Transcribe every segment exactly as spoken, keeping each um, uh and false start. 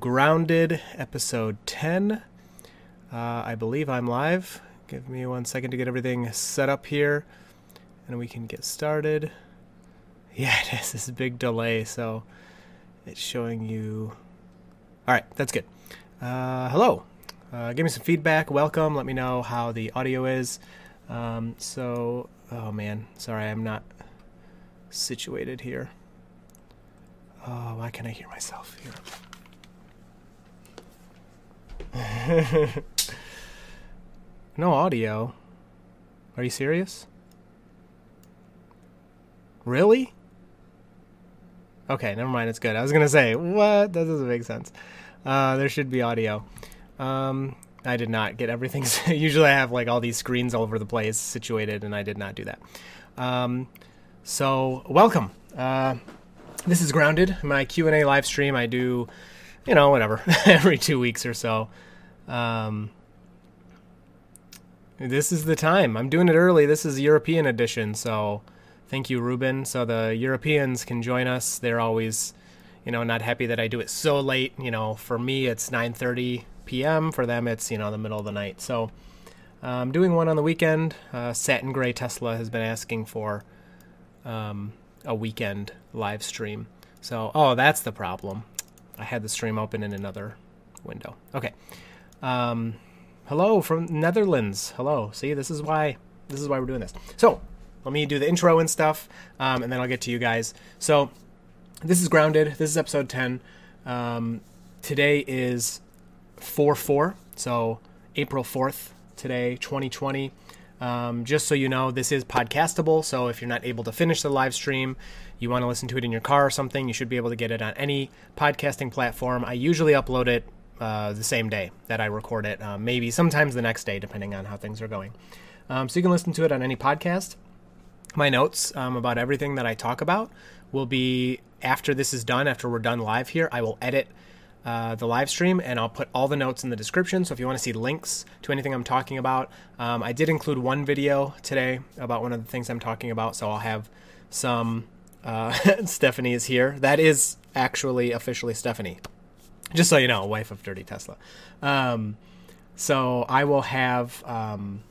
Grounded, episode ten. Uh, I believe I'm live. Give me one second to get everything set up here, and we can get started. Yeah, it is. This is a big delay, so it's showing you... All right, that's good. Uh, hello. Uh, give me some feedback. Welcome. Let me know how the audio is. Um, so, oh man, sorry, I'm not situated here. Oh, why can't I hear myself here? No audio. Are you serious? Really? Okay, never mind. It's good. I was gonna say, what? That doesn't make sense. Uh, there should be audio. Um, I did not get everything. Usually I have like all these screens all over the place situated, and I did not do that. Um, so welcome. Uh, this is Grounded, my Q and A live stream. I do, you know, whatever, every two weeks or so. Um, this is the time. I'm doing it early. This is European edition, so thank you, Ruben. So the Europeans can join us. They're always, you know, not happy that I do it so late. You know, for me, it's nine thirty p m For them, it's, you know, the middle of the night. So I'm um, doing one on the weekend. Uh, Satin Gray Tesla has been asking for um, a weekend live stream. So, oh, that's the problem. I had the stream open in another window. Okay. Um, hello from Netherlands. Hello. See, this is why this is why we're doing this. So let me do the intro and stuff, um, and then I'll get to you guys. So this is Grounded. This is episode ten. Um, today is four four, so April fourth today, twenty twenty. Um, just so you know, this is podcastable, so if you're not able to finish the live stream, you want to listen to it in your car or something, you should be able to get it on any podcasting platform. I usually upload it uh, the same day that I record it, uh, maybe sometimes the next day, depending on how things are going. Um, so you can listen to it on any podcast. My notes um, about everything that I talk about will be, after this is done, after we're done live here, I will edit Uh, the live stream, and I'll put all the notes in the description. So if you want to see links to anything I'm talking about, um, I did include one video today about one of the things I'm talking about. So I'll have some, uh, Stephanie is here. That is actually officially Stephanie, just so you know, wife of Dirty Tesla. Um, so I will have, um,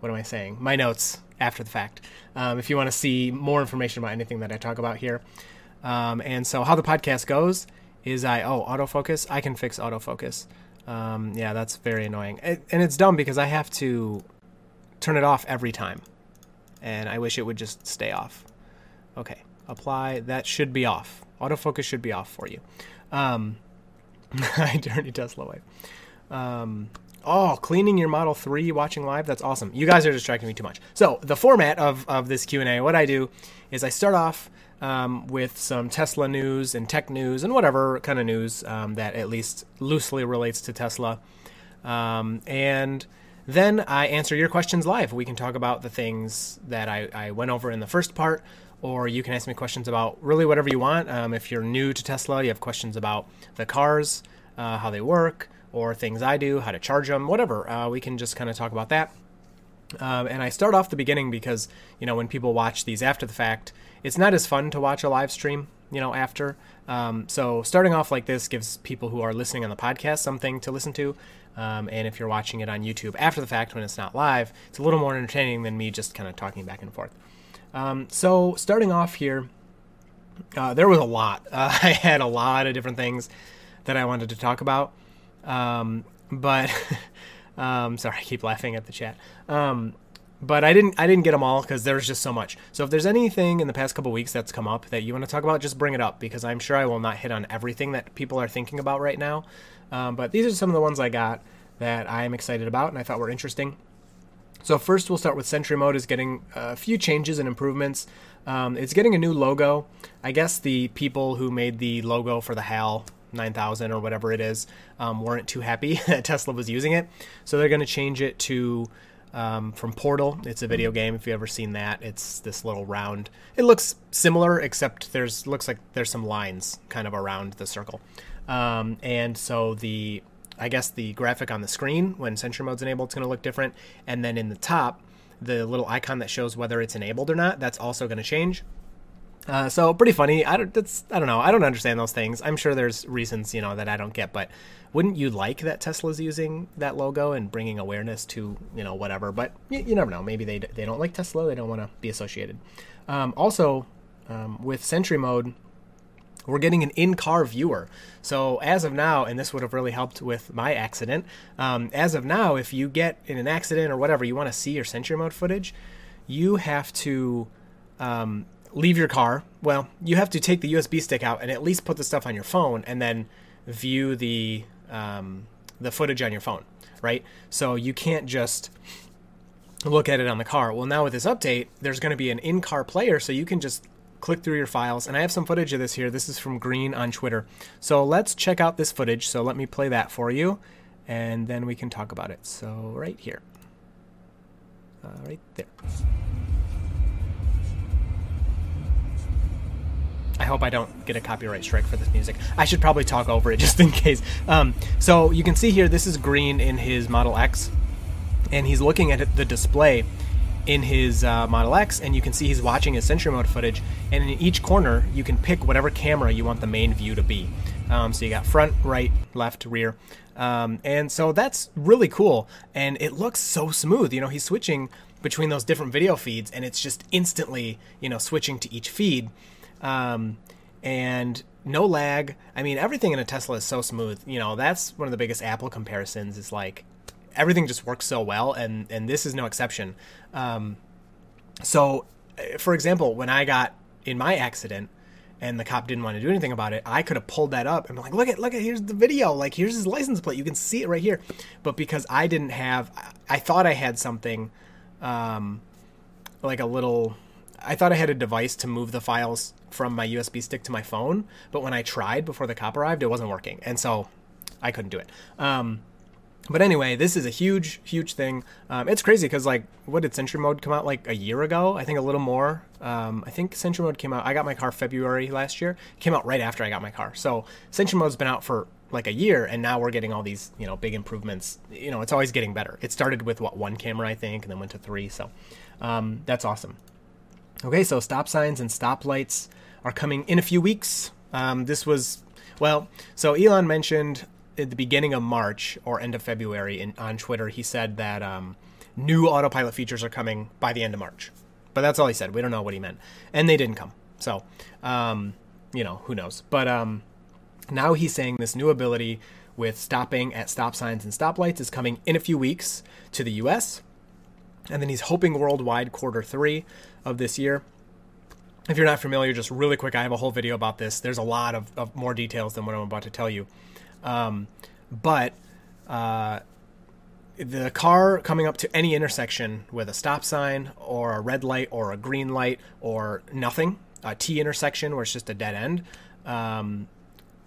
what am I saying? My notes after the fact. Um, if you want to see more information about anything that I talk about here. Um, and so how the podcast goes is I, oh, autofocus. I can fix autofocus. Um, yeah, that's very annoying. It, and it's dumb because I have to turn it off every time. And I wish it would just stay off. Okay, apply. That should be off. Autofocus should be off for you. Um, I dirty Tesla wife. Um, oh, cleaning your Model three, watching live. That's awesome. You guys are distracting me too much. So the format of, of this Q and A, what I do is I start off Um, with some Tesla news and tech news and whatever kind of news um, that at least loosely relates to Tesla. Um, and then I answer your questions live. We can talk about the things that I, I went over in the first part, or you can ask me questions about really whatever you want. Um, if you're new to Tesla, you have questions about the cars, uh, how they work, or things I do, how to charge them, whatever. Uh, we can just kind of talk about that. Um, and I start off the beginning because, you know, when people watch these after the fact, it's not as fun to watch a live stream, you know, after. Um, so starting off like this gives people who are listening on the podcast something to listen to. Um, and if you're watching it on YouTube after the fact when it's not live, it's a little more entertaining than me just kind of talking back and forth. Um, so starting off here, uh, there was a lot. Uh, I had a lot of different things that I wanted to talk about. Um, but... Um, sorry, I keep laughing at the chat. Um, but I didn't, I didn't get them all because there's just so much. So if there's anything in the past couple weeks that's come up that you want to talk about, just bring it up because I'm sure I will not hit on everything that people are thinking about right now. Um, but these are some of the ones I got that I'm excited about and I thought were interesting. So first we'll start with Sentry Mode is getting a few changes and improvements. Um, it's getting a new logo. I guess the people who made the logo for the HAL nine thousand or whatever it is, um, weren't too happy that Tesla was using it. So they're going to change it to, um, from Portal. It's a video game. If you've ever seen that, it's this little round, it looks similar, except there's looks like there's some lines kind of around the circle. Um, and so the, I guess the graphic on the screen when Sentry Mode's enabled, it's going to look different. And then in the top, the little icon that shows whether it's enabled or not, that's also going to change. Uh, so pretty funny. I don't. That's. I don't know. I don't understand those things. I'm sure there's reasons, you know, that I don't get. But wouldn't you like that Tesla's using that logo and bringing awareness to, you know, whatever? But you, you never know. Maybe they they don't like Tesla. They don't want to be associated. Um, also, um, with Sentry Mode, we're getting an in-car viewer. So as of now, and this would have really helped with my accident. Um, as of now, if you get in an accident or whatever, you want to see your Sentry Mode footage, you have to. Um, leave your car. Well, you have to take the U S B stick out and at least put the stuff on your phone and then view the um, the footage on your phone, right? So you can't just look at it on the car. Well, now with this update, there's going to be an in-car player, so you can just click through your files. And I have some footage of this here. This is from Green on Twitter. So let's check out this footage. So let me play that for you, and then we can talk about it. So right here. Uh, right there. I hope I don't get a copyright strike for this music. I should probably talk over it just in case. Um, so you can see here, this is Green in his Model X, and he's looking at the display in his uh, Model X, and you can see he's watching his Sentry Mode footage, and in each corner, you can pick whatever camera you want the main view to be. Um, so you got front, right, left, rear. Um, and so that's really cool, and it looks so smooth. You know, he's switching between those different video feeds, and it's just instantly, you know, switching to each feed. Um, and no lag. I mean, everything in a Tesla is so smooth. You know, that's one of the biggest Apple comparisons is like everything just works so well. And, and this is no exception. Um, so for example, when I got in my accident and the cop didn't want to do anything about it, I could have pulled that up and been like, look at, look at, here's the video. Like here's his license plate. You can see it right here. But because I didn't have, I thought I had something, um, like a little, I thought I had a device to move the files from my U S B stick to my phone, but when I tried before the cop arrived, it wasn't working, and so I couldn't do it. Um, but anyway, this is a huge, huge thing. Um, it's crazy because, like, what did Sentry Mode come out like a year ago? I think a little more. Um, I think Sentry Mode came out. I got my car February last year. It came out right after I got my car. So Sentry Mode's been out for like a year, and now we're getting all these, you know, big improvements. You know, it's always getting better. It started with what one camera, I think, and then went to three. So um, that's awesome. Okay, so stop signs and stop lights are coming in a few weeks. Um, this was, well, so Elon mentioned at the beginning of March or end of February in, on Twitter, he said that um, new autopilot features are coming by the end of March. But that's all he said. We don't know what he meant. And they didn't come. So, um, you know, who knows. But um, now he's saying this new ability with stopping at stop signs and stop lights is coming in a few weeks to the U S, and then he's hoping worldwide quarter three of this year. If you're not familiar, just really quick, I have a whole video about this. There's a lot of, of more details than what I'm about to tell you. Um, but uh, the car coming up to any intersection with a stop sign or a red light or a green light or nothing, a T intersection where it's just a dead end, um,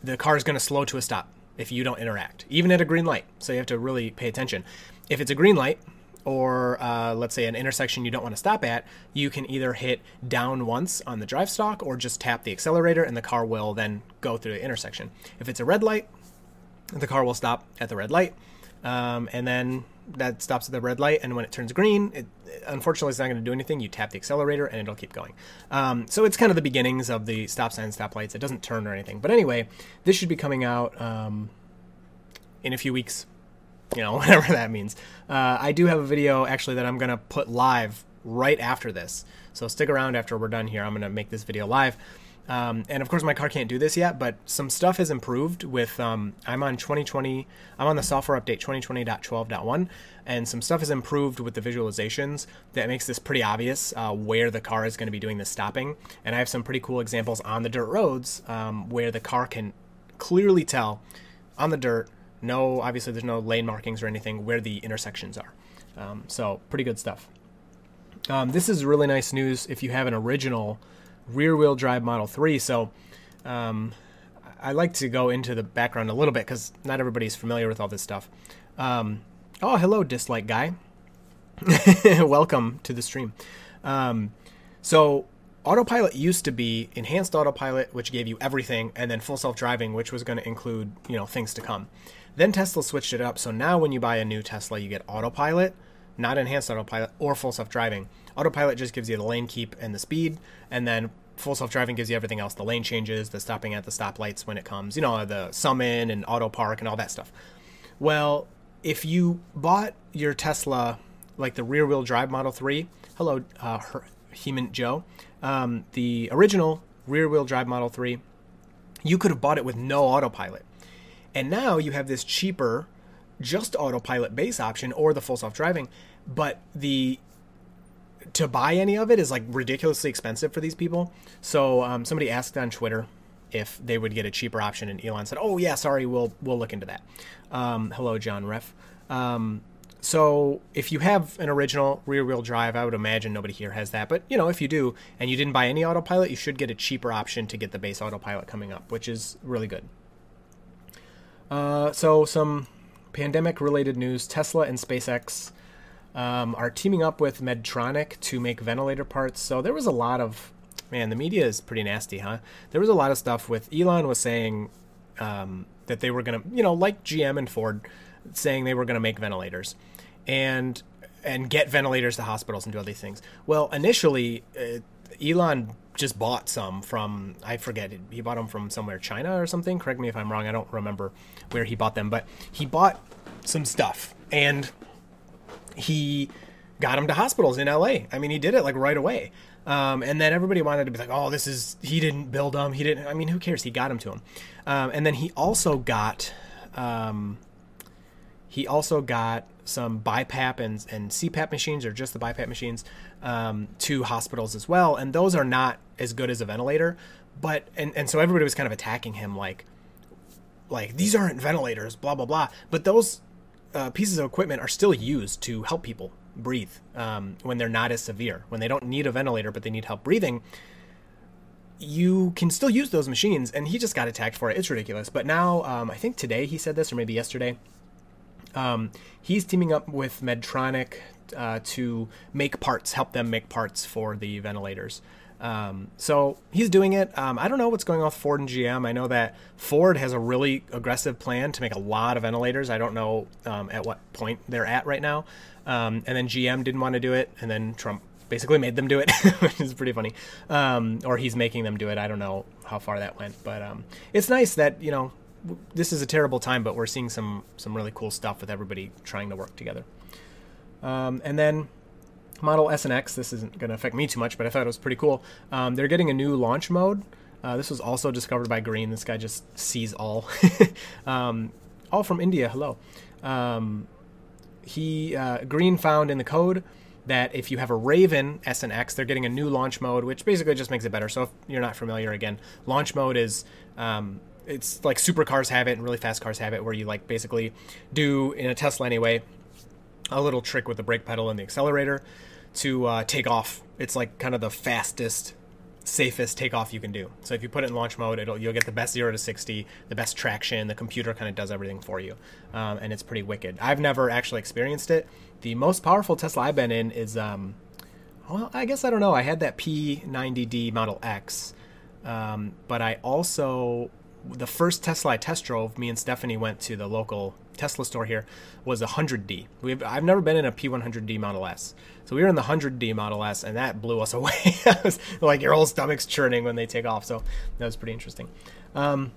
the car is going to slow to a stop if you don't interact, even at a green light. So you have to really pay attention. If it's a green light, or uh, let's say an intersection you don't want to stop at, you can either hit down once on the drive stalk or just tap the accelerator and the car will then go through the intersection. If it's a red light, the car will stop at the red light, um, and then that stops at the red light, and when it turns green, it, unfortunately it's not going to do anything. You tap the accelerator and it'll keep going. Um, so it's kind of the beginnings of the stop sign and stop lights. It doesn't turn or anything. But anyway, this should be coming out um, in a few weeks. You know, whatever that means. Uh, I do have a video actually that I'm going to put live right after this. So stick around after we're done here. I'm going to make this video live. Um, and of course my car can't do this yet, but some stuff has improved with, um, I'm on twenty twenty, I'm on the software update twenty twenty point twelve point one, and some stuff has improved with the visualizations that makes this pretty obvious, uh, where the car is going to be doing the stopping. And I have some pretty cool examples on the dirt roads, um, where the car can clearly tell on the dirt. No, obviously there's no lane markings or anything where the intersections are. Um, so pretty good stuff. Um, this is really nice news if you have an original rear-wheel drive Model three. So um, I like to go into the background a little bit because not everybody's familiar with all this stuff. Um, oh, hello, dislike guy. Welcome to the stream. Um, so Autopilot used to be enhanced autopilot, which gave you everything, and then full self-driving, which was going to include, you know, things to come. Then Tesla switched it up. So now when you buy a new Tesla, you get autopilot, not enhanced autopilot, or full self-driving. Autopilot just gives you the lane keep and the speed, and then Full Self-Driving gives you everything else, the lane changes, the stopping at the stoplights when it comes, you know, the summon and auto park and all that stuff. Well, if you bought your Tesla, like the rear-wheel drive Model three, hello, uh, Hemant Joe, um, the original rear-wheel drive Model three, you could have bought it with no autopilot. And now you have this cheaper, just autopilot base option or the Full Self-Driving, but the... to buy any of it is like ridiculously expensive for these people. So um, somebody asked on Twitter if they would get a cheaper option, and Elon said, "Oh yeah, sorry, we'll we'll look into that." Um, hello, John Reff. Um, so if you have an original rear-wheel drive, I would imagine nobody here has that, but you know, if you do and you didn't buy any autopilot, you should get a cheaper option to get the base autopilot coming up, which is really good. Uh, so some pandemic-related news: Tesla and SpaceX Um, are teaming up with Medtronic to make ventilator parts. So there was a lot of, man, the media is pretty nasty, huh? There was a lot of stuff with Elon was saying um, that they were going to, you know, like G M and Ford, saying they were going to make ventilators and and get ventilators to hospitals and do all these things. Well, initially, uh, Elon just bought some from, I forget, he bought them from somewhere, China or something. Correct me if I'm wrong. I don't remember where he bought them, but he bought some stuff and he got him to hospitals in L A. I mean, he did it like right away. Um, and then everybody wanted to be like, oh, this is, he didn't build them. He didn't, I mean, who cares? He got him to him. Um, and then he also got, um, he also got some BiPAP and, and C PAP machines, or just the BiPAP machines, um, to hospitals as well. And those are not as good as a ventilator, but, and, and so everybody was kind of attacking him. Like, like these aren't ventilators, blah, blah, blah. But those Uh, pieces of equipment are still used to help people breathe um, when they're not as severe, when they don't need a ventilator, but they need help breathing. You can still use those machines, and he just got attacked for it. It's ridiculous. But now, um, I think today he said this, or maybe yesterday, um, he's teaming up with Medtronic uh, to make parts, help them make parts for the ventilators. Um, so he's doing it. Um, I don't know what's going on with Ford and G M. I know that Ford has a really aggressive plan to make a lot of ventilators. I don't know, um, at what point they're at right now. Um, and then G M didn't want to do it. And then Trump basically made them do it, which is pretty funny. Um, or he's making them do it. I don't know how far that went, but, um, it's nice that, you know, w- this is a terrible time, but we're seeing some, some really cool stuff with everybody trying to work together. Um, and then Model S and X, this isn't going to affect me too much, but I thought it was pretty cool. Um, they're getting a new launch mode. Uh, this was also discovered by Green. This guy just sees all. um, all from India, hello. Um, he uh, Green found in the code that if you have a Raven S and X, they're getting a new launch mode, which basically just makes it better. So if you're not familiar, again, launch mode is... Um, it's like supercars have it and really fast cars have it, where you like basically do, in a Tesla anyway, a little trick with the brake pedal and the accelerator to uh, take off. It's like kind of the fastest, safest takeoff you can do. So if you put it in launch mode, it'll you'll get the best zero to sixty, the best traction. The computer kind of does everything for you, um, and it's pretty wicked. I've never actually experienced it. The most powerful Tesla I've been in is, um, well, I guess I don't know. I had that P ninety D Model X, um, but I also... the first Tesla I test drove, me and Stephanie went to the local Tesla store here, was a one hundred D. We've, I've never been in a P one hundred D Model S. So we were in the one hundred D Model S, and that blew us away. Like your whole stomach's churning when they take off. So that was pretty interesting. Um,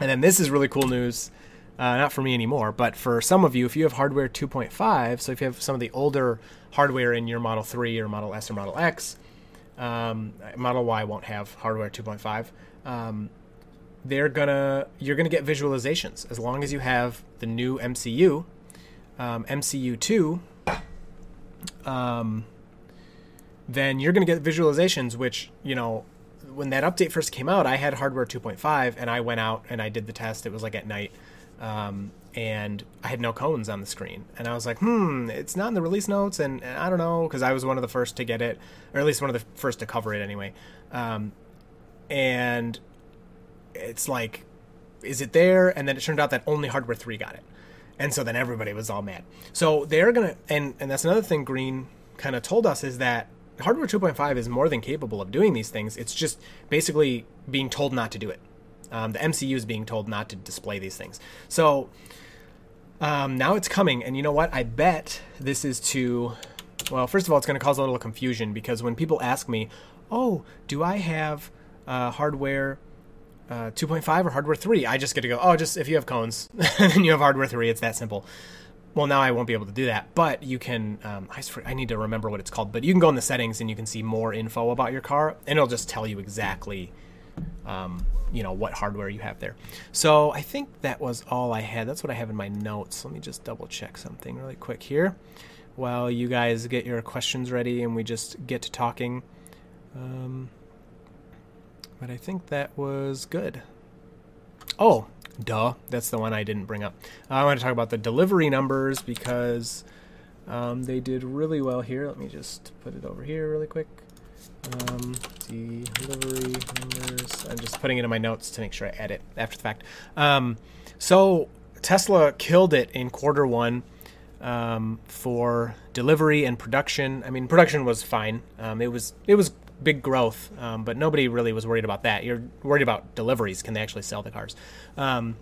and then this is really cool news. Uh, not for me anymore, but for some of you, if you have Hardware two point five, so if you have some of the older hardware in your Model three or Model S or Model X, um, Model Y won't have Hardware two point five. Um, they're gonna you're gonna get visualizations as long as you have the new M C U, um, M C U two. Um, then you're gonna get visualizations, which, you know, when that update first came out, I had Hardware two point five, and I went out and I did the test. It was like at night, um, and I had no cones on the screen, and I was like, hmm, it's not in the release notes, and, and I don't know, because I was one of the first to get it, or at least one of the first to cover it anyway, um, and it's like, is it there? And then it turned out that only Hardware three got it. And so then everybody was all mad. So they're going to, and, and that's another thing Green kind of told us, is that Hardware two point five is more than capable of doing these things. It's just basically being told not to do it. Um, the M C U is being told not to display these things. So um, now it's coming. And you know what? I bet this is to, well, first of all, it's going to cause a little confusion, because when people ask me, oh, do I have uh, hardware uh, two point five or hardware three? I just get to go, oh, just if you have cones, then you have hardware three. It's that simple. Well, now I won't be able to do that, but you can, um, I, I need to remember what it's called, but you can go in the settings and you can see more info about your car, and it'll just tell you exactly, um, you know, what hardware you have there. So I think that was all I had. That's what I have in my notes. Let me just double check something really quick here while you guys get your questions ready and we just get to talking. Um, but I think that was good. Oh, duh, that's the one I didn't bring up. I want to talk about the delivery numbers because um, they did really well here. Let me just put it over here really quick. Um, delivery numbers. I'm just putting it in my notes to make sure I add it after the fact. Um, so Tesla killed it in quarter one um, for delivery and production. I mean, production was fine. Um, it was it was big growth, um, but nobody really was worried about that. You're worried about deliveries. Can they actually sell the cars? Um,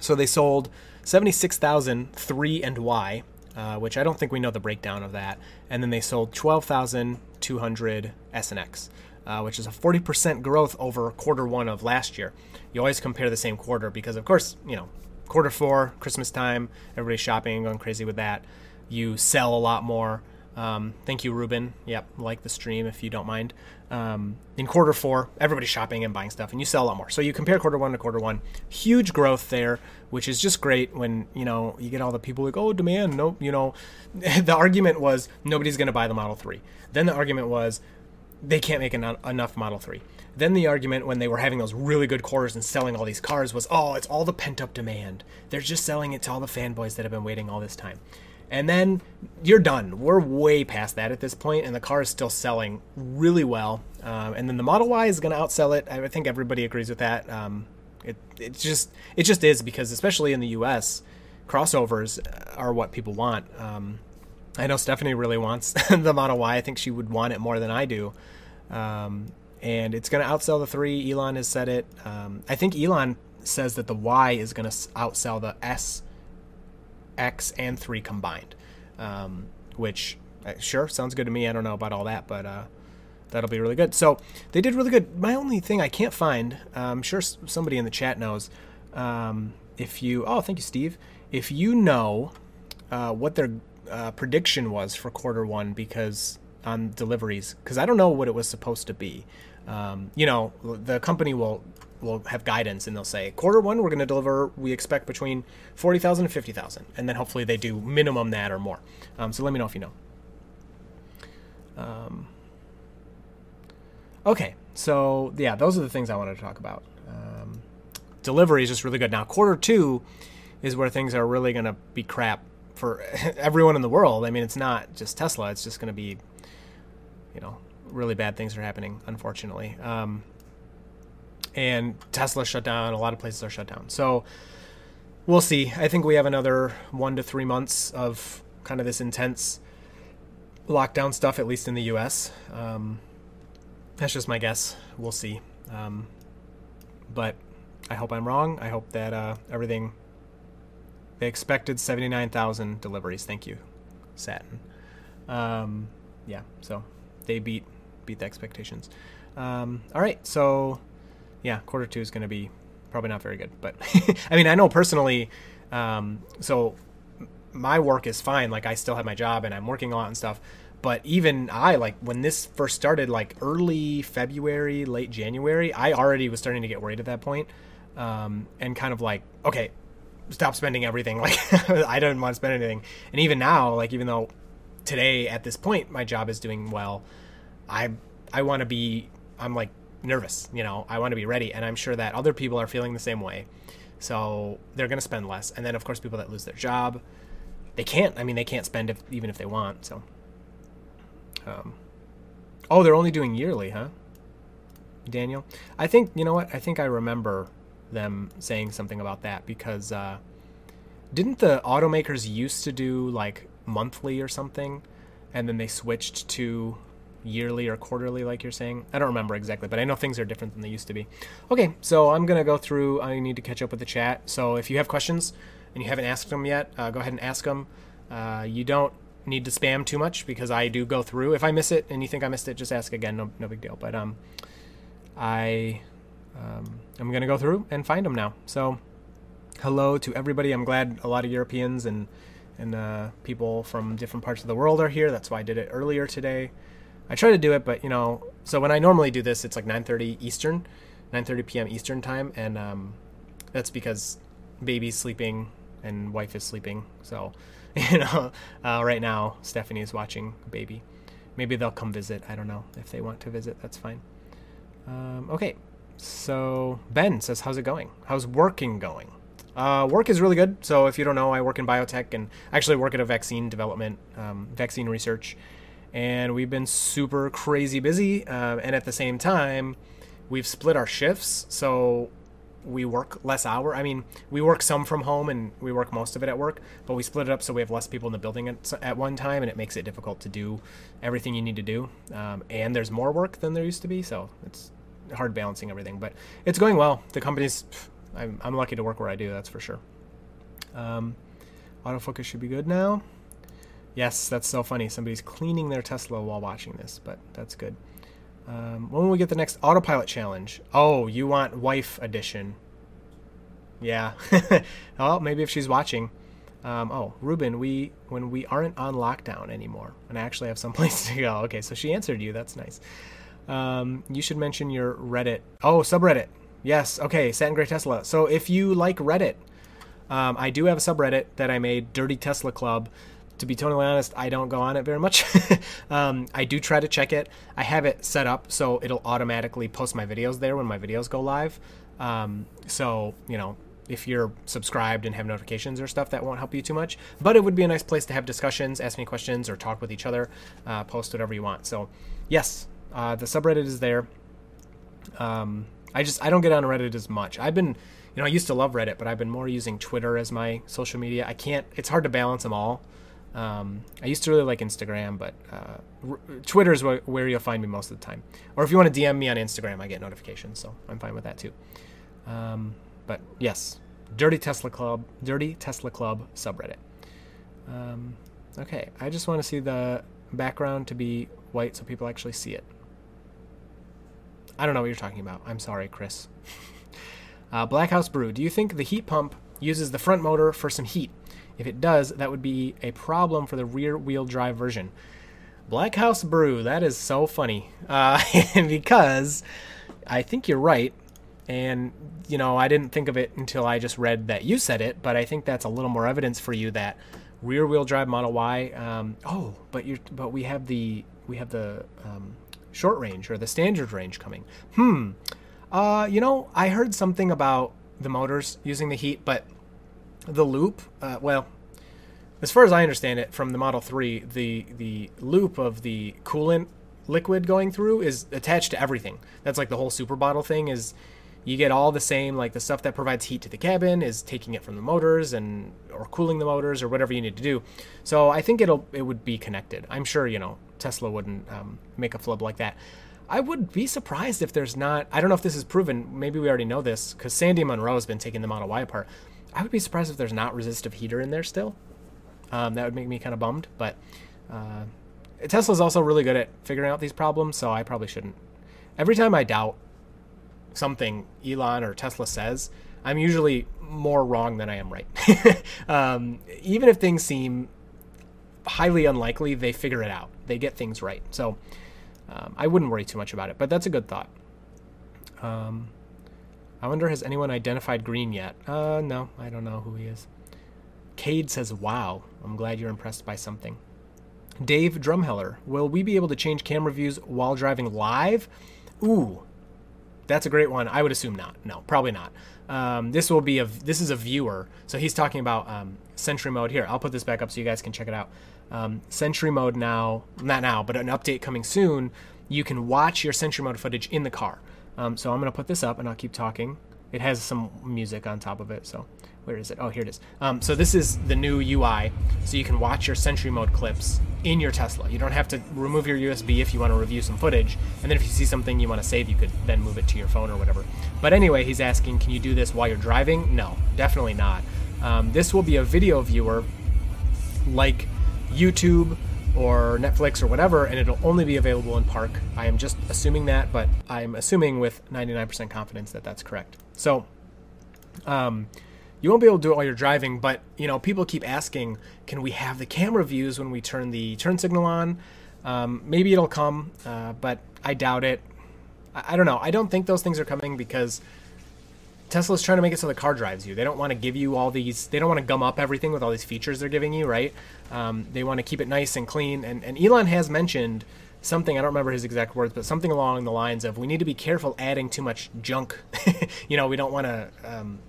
so they sold seventy-six thousand three and Y, uh, which I don't think we know the breakdown of that. And then they sold twelve thousand two hundred S and X, uh, which is a forty percent growth over quarter one of last year. You always compare the same quarter because, of course, you know, quarter four, Christmas time, everybody's shopping, going crazy with that. You sell a lot more. Um, thank you, Ruben. Yep, like the stream if you don't mind. Um, in quarter four, everybody's shopping and buying stuff, and you sell a lot more. So you compare quarter one to quarter one. Huge growth there, which is just great when, you know, you get all the people like, oh, demand, nope, you know. The argument was nobody's going to buy the Model three. Then the argument was they can't make en- enough Model three. Then the argument when they were having those really good quarters and selling all these cars was, oh, it's all the pent-up demand. They're just selling it to all the fanboys that have been waiting all this time. And then you're done. We're way past that at this point, and the car is still selling really well. Um, and then the Model Y is going to outsell it. I think everybody agrees with that. Um, it it's just it just is because, especially in the U S, crossovers are what people want. Um, I know Stephanie really wants the Model Y. I think she would want it more than I do. Um, and it's going to outsell the three. Elon has said it. Um, I think Elon says that the Y is going to outsell the S, X, and three combined, um, which uh, sure sounds good to me. I don't know about all that, but uh, that'll be really good. So they did really good. My only thing I can't find, I'm sure somebody in the chat knows, um, if you, oh, thank you, Steve. If you know uh, what their uh, prediction was for quarter one, because on deliveries, because I don't know what it was supposed to be. Um, you know, the company will will have guidance and they'll say quarter one, we're going to deliver, we expect between forty thousand and fifty thousand. And then hopefully they do minimum that or more. Um, so let me know if you know. Um, okay. So yeah, those are the things I wanted to talk about. Um, delivery is just really good. Now, quarter two is where things are really going to be crap for everyone in the world. I mean, it's not just Tesla. It's just going to be, you know, really bad things are happening, unfortunately. Um, And Tesla shut down. A lot of places are shut down. So we'll see. I think we have another one to three months of kind of this intense lockdown stuff, at least in the U S. Um, that's just my guess. We'll see. Um, but I hope I'm wrong. I hope that uh, everything... They expected seventy-nine thousand deliveries. Thank you, Satin. Um, yeah, so they beat, beat the expectations. Um, all right, so... Yeah, quarter two is going to be probably not very good. But, I mean, I know personally, um, so my work is fine. Like, I still have my job, and I'm working a lot and stuff. But even I, like, when this first started, like, early February, late January, I already was starting to get worried at that point, um, and kind of like, okay, stop spending everything. Like, I don't want to spend anything. And even now, like, even though today at this point my job is doing well, I I want to be, I'm like, nervous, you know, I want to be ready. And I'm sure that other people are feeling the same way. So they're going to spend less. And then, of course, people that lose their job, they can't, I mean, they can't spend if, even if they want. So, um, oh, they're only doing yearly, huh? Daniel, I think, you know what? I think I remember them saying something about that because, uh, didn't the automakers used to do like monthly or something? And then they switched to yearly or quarterly, like you're saying. I don't remember exactly, but I know things are different than they used to be. Okay, so I'm going to go through. I need to catch up with the chat. So if you have questions and you haven't asked them yet, uh, go ahead and ask them. Uh, you don't need to spam too much because I do go through. If I miss it and you think I missed it, just ask again. No, no big deal. But um, I um, I'm gonna go through and find them now. So hello to everybody. I'm glad a lot of Europeans and and uh, people from different parts of the world are here. That's why I did it earlier today. I try to do it, but you know, so when I normally do this, it's like nine thirty Eastern, nine thirty p m Eastern time, and um, that's because baby's sleeping and wife is sleeping. So, you know, uh, right now Stephanie is watching baby. Maybe they'll come visit. I don't know if they want to visit. That's fine. Um, okay. So Ben says, how's it going? How's working going? Uh, work is really good. So if you don't know, I work in biotech and actually work at a vaccine development, um, vaccine research. And we've been super crazy busy. Uh, and at the same time, we've split our shifts. So we work less hour. I mean, we work some from home and we work most of it at work, but we split it up so we have less people in the building at, at one time, and it makes it difficult to do everything you need to do. Um, and there's more work than there used to be, so it's hard balancing everything. But it's going well. The company's... I'm, I'm lucky to work where I do, that's for sure. Um, autofocus should be good now. Yes, that's so funny. Somebody's cleaning their Tesla while watching this, but that's good. Um, when will we get the next autopilot challenge? Oh, you want wife edition. Yeah. Well, maybe if she's watching. Um, oh, Ruben, we, when we aren't on lockdown anymore and I actually have someplace to go. Okay, so she answered you. That's nice. Um, you should mention your Reddit. Oh, subreddit. Yes. Okay. Satin Gray Tesla. So if you like Reddit, um, I do have a subreddit that I made, Dirty Tesla Club. To be totally honest, I don't go on it very much. um, I do try to check it. I have it set up so it'll automatically post my videos there when my videos go live. Um, so, you know, if you're subscribed and have notifications or stuff, that won't help you too much. But it would be a nice place to have discussions, ask me questions, or talk with each other, uh, post whatever you want. So, yes, uh, the subreddit is there. Um, I just, I don't get on Reddit as much. I've been, you know, I used to love Reddit, but I've been more using Twitter as my social media. I can't, it's hard to balance them all. Um, I used to really like Instagram, but uh, r Twitter is wh where you'll find me most of the time. Or if you want to D M me on Instagram, I get notifications, so I'm fine with that too. Um, but yes, Dirty Tesla Club, Dirty Tesla Club subreddit. Um, okay, I just want to see the background to be white so people actually see it. I don't know what you're talking about. I'm sorry, Chris. uh, Black House Brew, do you think the heat pump uses the front motor for some heat? If it does, that would be a problem for the rear-wheel drive version. Black House Brew, that is so funny. Uh, because I think you're right. And, you know, I didn't think of it until I just read that you said it. But I think that's a little more evidence for you that rear-wheel drive Model Y. Um, oh, but you're, but we have the we have the um, short range or the standard range coming. Hmm. Uh, you know, I heard something about the motors using the heat, but... the loop, uh, well, as far as I understand it, from the Model three, the the loop of the coolant liquid going through is attached to everything. That's like the whole super bottle thing is you get all the same, like the stuff that provides heat to the cabin is taking it from the motors and or cooling the motors or whatever you need to do. So I think it'll it would be connected. I'm sure, you know, Tesla wouldn't um, make a flub like that. I would be surprised if there's not, I don't know if this is proven, maybe we already know this, because Sandy Munro has been taking the Model Y apart. I would be surprised if there's not resistive heater in there still. Um, that would make me kind of bummed, but uh, Tesla's also really good at figuring out these problems, so I probably shouldn't. Every time I doubt something Elon or Tesla says, I'm usually more wrong than I am right. um, even if things seem highly unlikely, they figure it out. They get things right. So um, I wouldn't worry too much about it, but that's a good thought. Um, I wonder, has anyone identified Green yet? Uh, no, I don't know who he is. Cade says, wow, I'm glad you're impressed by something. Dave Drumheller, will we be able to change camera views while driving live? Ooh, that's a great one. I would assume not. No, probably not. Um, this will be a, this is a viewer. So he's talking about um, Sentry Mode here. I'll put this back up so you guys can check it out. Um, Sentry Mode now, not now, but an update coming soon. You can watch your Sentry Mode footage in the car. Um, so I'm going to put this up and I'll keep talking. It has some music on top of it. So where is it? Oh, here it is. Um, so this is the new U I. So you can watch your Sentry Mode clips in your Tesla. You don't have to remove your U S B if you want to review some footage. And then if you see something you want to save, you could then move it to your phone or whatever. But anyway, he's asking, can you do this while you're driving? No, definitely not. Um, this will be a video viewer like YouTube or Netflix or whatever, and it'll only be available in park. I am just assuming that, but I'm assuming with ninety-nine percent confidence that that's correct. So um, you won't be able to do it while you're driving, but you know, people keep asking, can we have the camera views when we turn the turn signal on? Um, maybe it'll come, uh, but I doubt it. I, I don't know. I don't think those things are coming because Tesla's trying to make it so the car drives you. They don't want to give you all these, they don't want to gum up everything with all these features they're giving you, right? Um, they want to keep it nice and clean. And, and Elon has mentioned something, I don't remember his exact words, but something along the lines of, we need to be careful adding too much junk. You know, we don't want to um,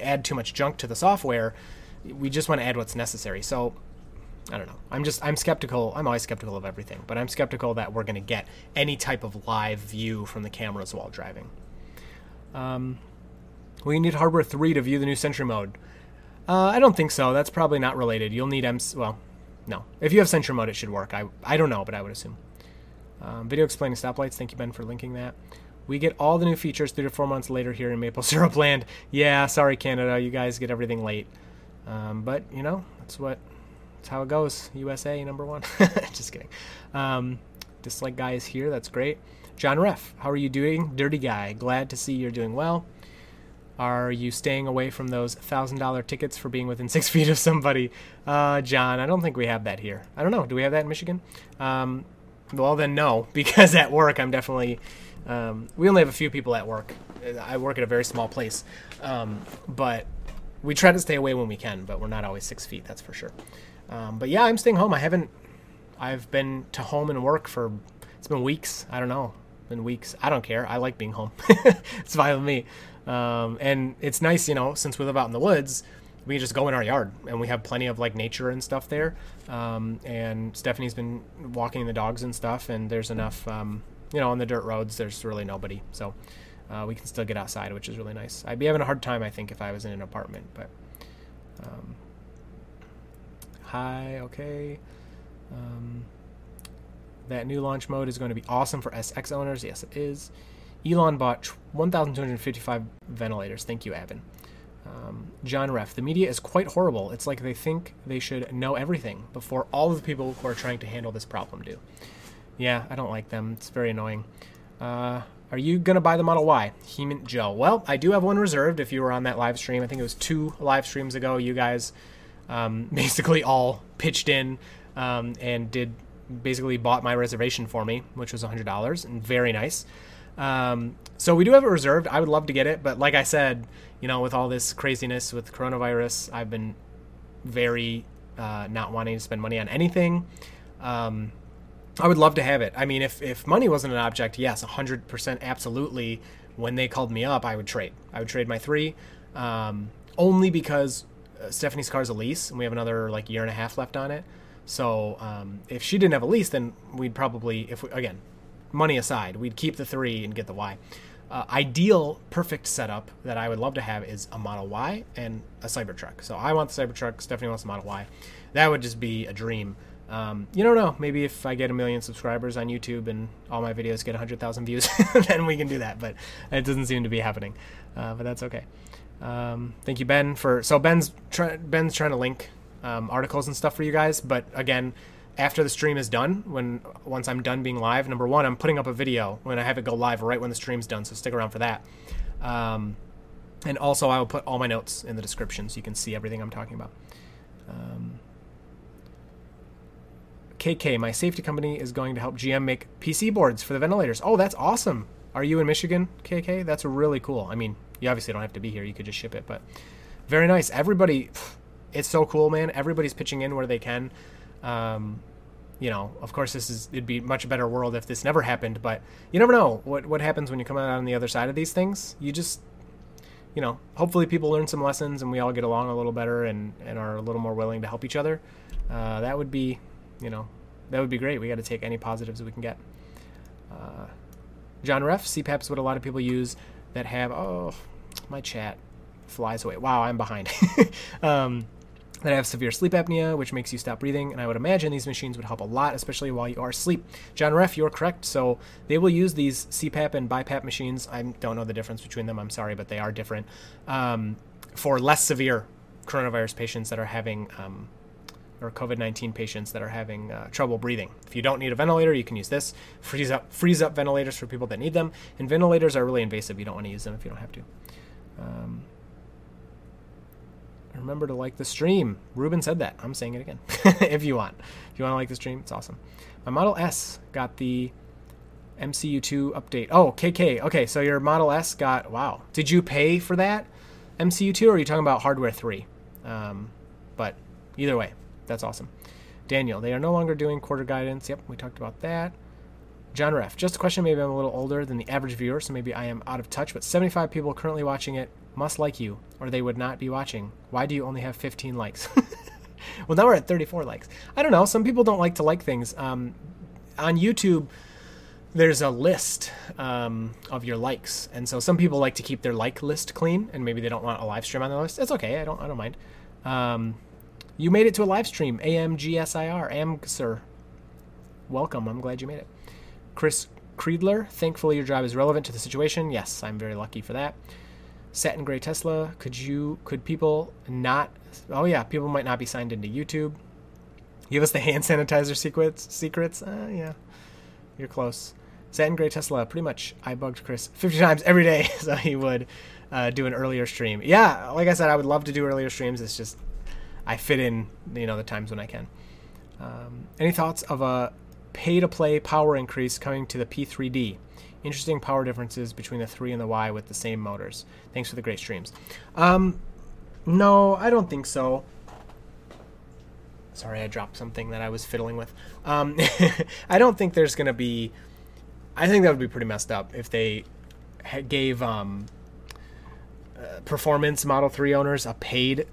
add too much junk to the software. We just want to add what's necessary. So I don't know. I'm just, I'm skeptical. I'm always skeptical of everything, but I'm skeptical that we're going to get any type of live view from the cameras while driving. Um... We need Hardware three to view the new Sentry Mode. Uh, I don't think so. That's probably not related. You'll need M C... Well, no. If you have Sentry Mode, it should work. I, I don't know, but I would assume. Um, video explaining stoplights. Thank you, Ben, for linking that. We get all the new features three to four months later here in Maple Syrup Land. Yeah, sorry, Canada. You guys get everything late. Um, but, you know, that's what... That's how it goes. U S A, number one. Just kidding. Um, dislike guy is here. That's great. John Reff, how are you doing? Dirty guy. Glad to see you're doing well. Are you staying away from those one thousand dollar tickets for being within six feet of somebody? Uh, John, I don't think we have that here. I don't know. Do we have that in Michigan? Um, well, then no, because at work I'm definitely... Um, we only have a few people at work. I work at a very small place. Um, but we try to stay away when we can, but we're not always six feet, that's for sure. Um, but yeah, I'm staying home. I haven't... I've been to home and work for... It's been weeks. I don't know. Been weeks. I don't care. I like being home. It's fine with me. Um, and it's nice, you know, since we live out in the woods, we just go in our yard and we have plenty of like nature and stuff there. Um, and Stephanie's been walking the dogs and stuff, and there's enough, um, you know, on the dirt roads, there's really nobody. So, uh, we can still get outside, which is really nice. I'd be having a hard time, I think, if I was in an apartment, but, um, hi. Okay. Um, that new launch mode is going to be awesome for S X owners. Yes, it is. Elon bought one thousand two hundred fifty-five ventilators. Thank you, Evan. Um, John Reff, the media is quite horrible. It's like they think they should know everything before all of the people who are trying to handle this problem do. Yeah, I don't like them. It's very annoying. Uh, are you going to buy the Model Y? Hemant Joe. Well, I do have one reserved if you were on that live stream. I think it was two live streams ago. You guys um, basically all pitched in um, and did basically bought my reservation for me, which was one hundred dollars, and very nice. Um, so we do have it reserved. I would love to get it, but like I said, you know, with all this craziness with coronavirus, I've been very, uh, not wanting to spend money on anything. Um, I would love to have it. I mean, if, if money wasn't an object, yes, a hundred percent. Absolutely. When they called me up, I would trade, I would trade my three, um, only because Stephanie's car is a lease and we have another like year and a half left on it. So, um, if she didn't have a lease, then we'd probably, if we, again, money aside, we'd keep the three and get the Y. Uh, ideal, perfect setup that I would love to have is a Model Y and a Cybertruck. So I want the Cybertruck. Stephanie wants the Model Y. That would just be a dream. Um, you don't know. Maybe if I get a million subscribers on YouTube and all my videos get one hundred thousand views, then we can do that. But it doesn't seem to be happening. Uh, but that's okay. Um, thank you, Ben, for. So Ben's try, Ben's trying to link um, articles and stuff for you guys. But again, after the stream is done, when once I'm done being live, number one, I'm putting up a video when I have it go live right when the stream's done, so stick around for that. Um, and also, I will put all my notes in the description so you can see everything I'm talking about. Um, K K, my safety company is going to help G M make P C boards for the ventilators. Oh, that's awesome. Are you in Michigan, K K? That's really cool. I mean, you obviously don't have to be here. You could just ship it, but very nice. Everybody, it's so cool, man. Everybody's pitching in where they can. Um, you know, of course this is, it'd be much better world if this never happened, but you never know what, what happens when you come out on the other side of these things. You just, you know, hopefully people learn some lessons and we all get along a little better and, and are a little more willing to help each other. Uh, that would be, you know, that would be great. We got to take any positives we can get. Uh, John Reff, C PAP is what a lot of people use that have, oh, my chat flies away. Wow. I'm behind. um, that have severe sleep apnea, which makes you stop breathing, and I would imagine these machines would help a lot, especially while you are asleep. John Reff, you're correct. So they will use these C PAP and BiPAP machines. I don't know the difference between them. I'm sorry, but they are different um, for less severe coronavirus patients that are having um, or COVID nineteen patients that are having uh, trouble breathing. If you don't need a ventilator, you can use this. Freeze up, freeze up ventilators for people that need them. And ventilators are really invasive. You don't want to use them if you don't have to. Um, remember to like the stream. Ruben said that. I'm saying it again. If you want. If you want to like the stream, it's awesome. My Model S got the M C U two update. Oh, K K. Okay, so your Model S got... Wow. Did you pay for that M C U two, or are you talking about Hardware three? Um, but either way, that's awesome. Daniel, they are no longer doing quarter guidance. Yep, we talked about that. John Reff, just a question. Maybe I'm a little older than the average viewer, so maybe I am out of touch, but seventy-five people currently watching it must like you, or they would not be watching. Why do you only have fifteen likes? Well, now we're at thirty-four likes. I don't know. Some people don't like to like things. Um, on YouTube, there's a list um, of your likes, and so some people like to keep their like list clean, and maybe they don't want a live stream on their list. It's okay. I don't. I don't mind. Um, you made it to a live stream. A M G S I R. Amsir. Welcome. I'm glad you made it. Chris Creedler, thankfully your job is relevant to the situation. Yes, I'm very lucky for that. Satin Gray Tesla, could you, could people not, oh yeah, people might not be signed into YouTube. Give us the hand sanitizer secrets, secrets, uh, yeah, you're close. Satin Gray Tesla, pretty much, I bugged Chris fifty times every day, so he would uh, do an earlier stream. Yeah, like I said, I would love to do earlier streams, it's just, I fit in, you know, the times when I can. Um, any thoughts of a pay-to-play power increase coming to the P three D. Interesting power differences between the three and the Y with the same motors. Thanks for the great streams. Um, no, I don't think so. Sorry, I dropped something that I was fiddling with. Um, I don't think there's going to be... I think that would be pretty messed up if they gave um, uh, performance Model three owners a paid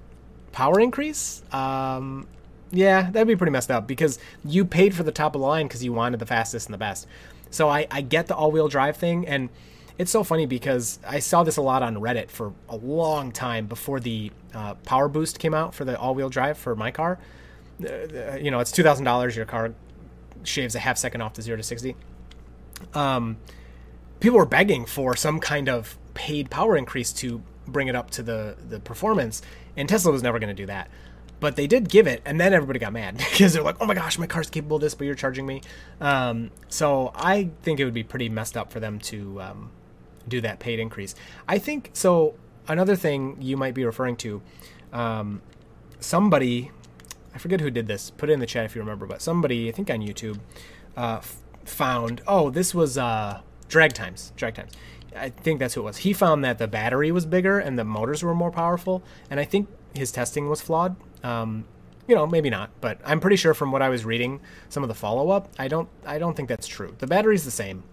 power increase. Um... Yeah, that'd be pretty messed up because you paid for the top of the line because you wanted the fastest and the best. So I, I get the all-wheel drive thing, and it's so funny because I saw this a lot on Reddit for a long time before the uh, power boost came out for the all-wheel drive for my car. Uh, you know, it's two thousand dollars. Your car shaves a half second off to zero to sixty. Um, people were begging for some kind of paid power increase to bring it up to the, the performance, and Tesla was never going to do that. But they did give it, and then everybody got mad because they're like, oh my gosh, my car's capable of this, but you're charging me. Um, so I think it would be pretty messed up for them to um, do that paid increase. I think, so another thing you might be referring to, um, somebody, I forget who did this, put it in the chat if you remember, but somebody, I think on YouTube, uh, f- found, oh, this was uh, drag times, drag times. I think that's who it was. He found that the battery was bigger and the motors were more powerful, and I think his testing was flawed. Um, you know, maybe not, but I'm pretty sure from what I was reading, some of the follow-up, I don't, I don't think that's true. The battery's the same.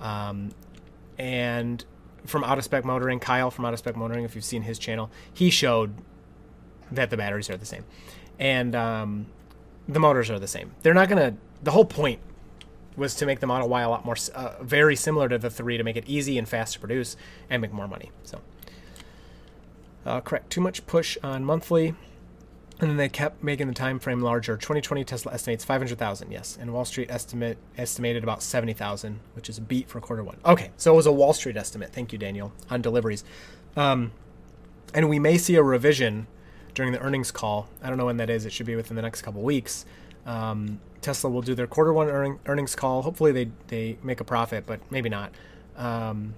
Um, and from Out of Spec Motoring, Kyle from Out of Spec Motoring, if you've seen his channel, he showed that the batteries are the same and, um, the motors are the same. They're not going to, the whole point was to make the Model Y a lot more, uh, very similar to the three to make it easy and fast to produce and make more money. So, uh, correct. Too much push on monthly. And then they kept making the time frame larger. twenty twenty Tesla estimates five hundred thousand, yes. And Wall Street estimate estimated about seventy thousand, which is a beat for quarter one. Okay, so it was a Wall Street estimate. Thank you, Daniel, on deliveries. Um, and we may see a revision during the earnings call. I don't know when that is. It should be within the next couple weeks. Um, Tesla will do their quarter one earn- earnings call. Hopefully they, they make a profit, but maybe not. Um,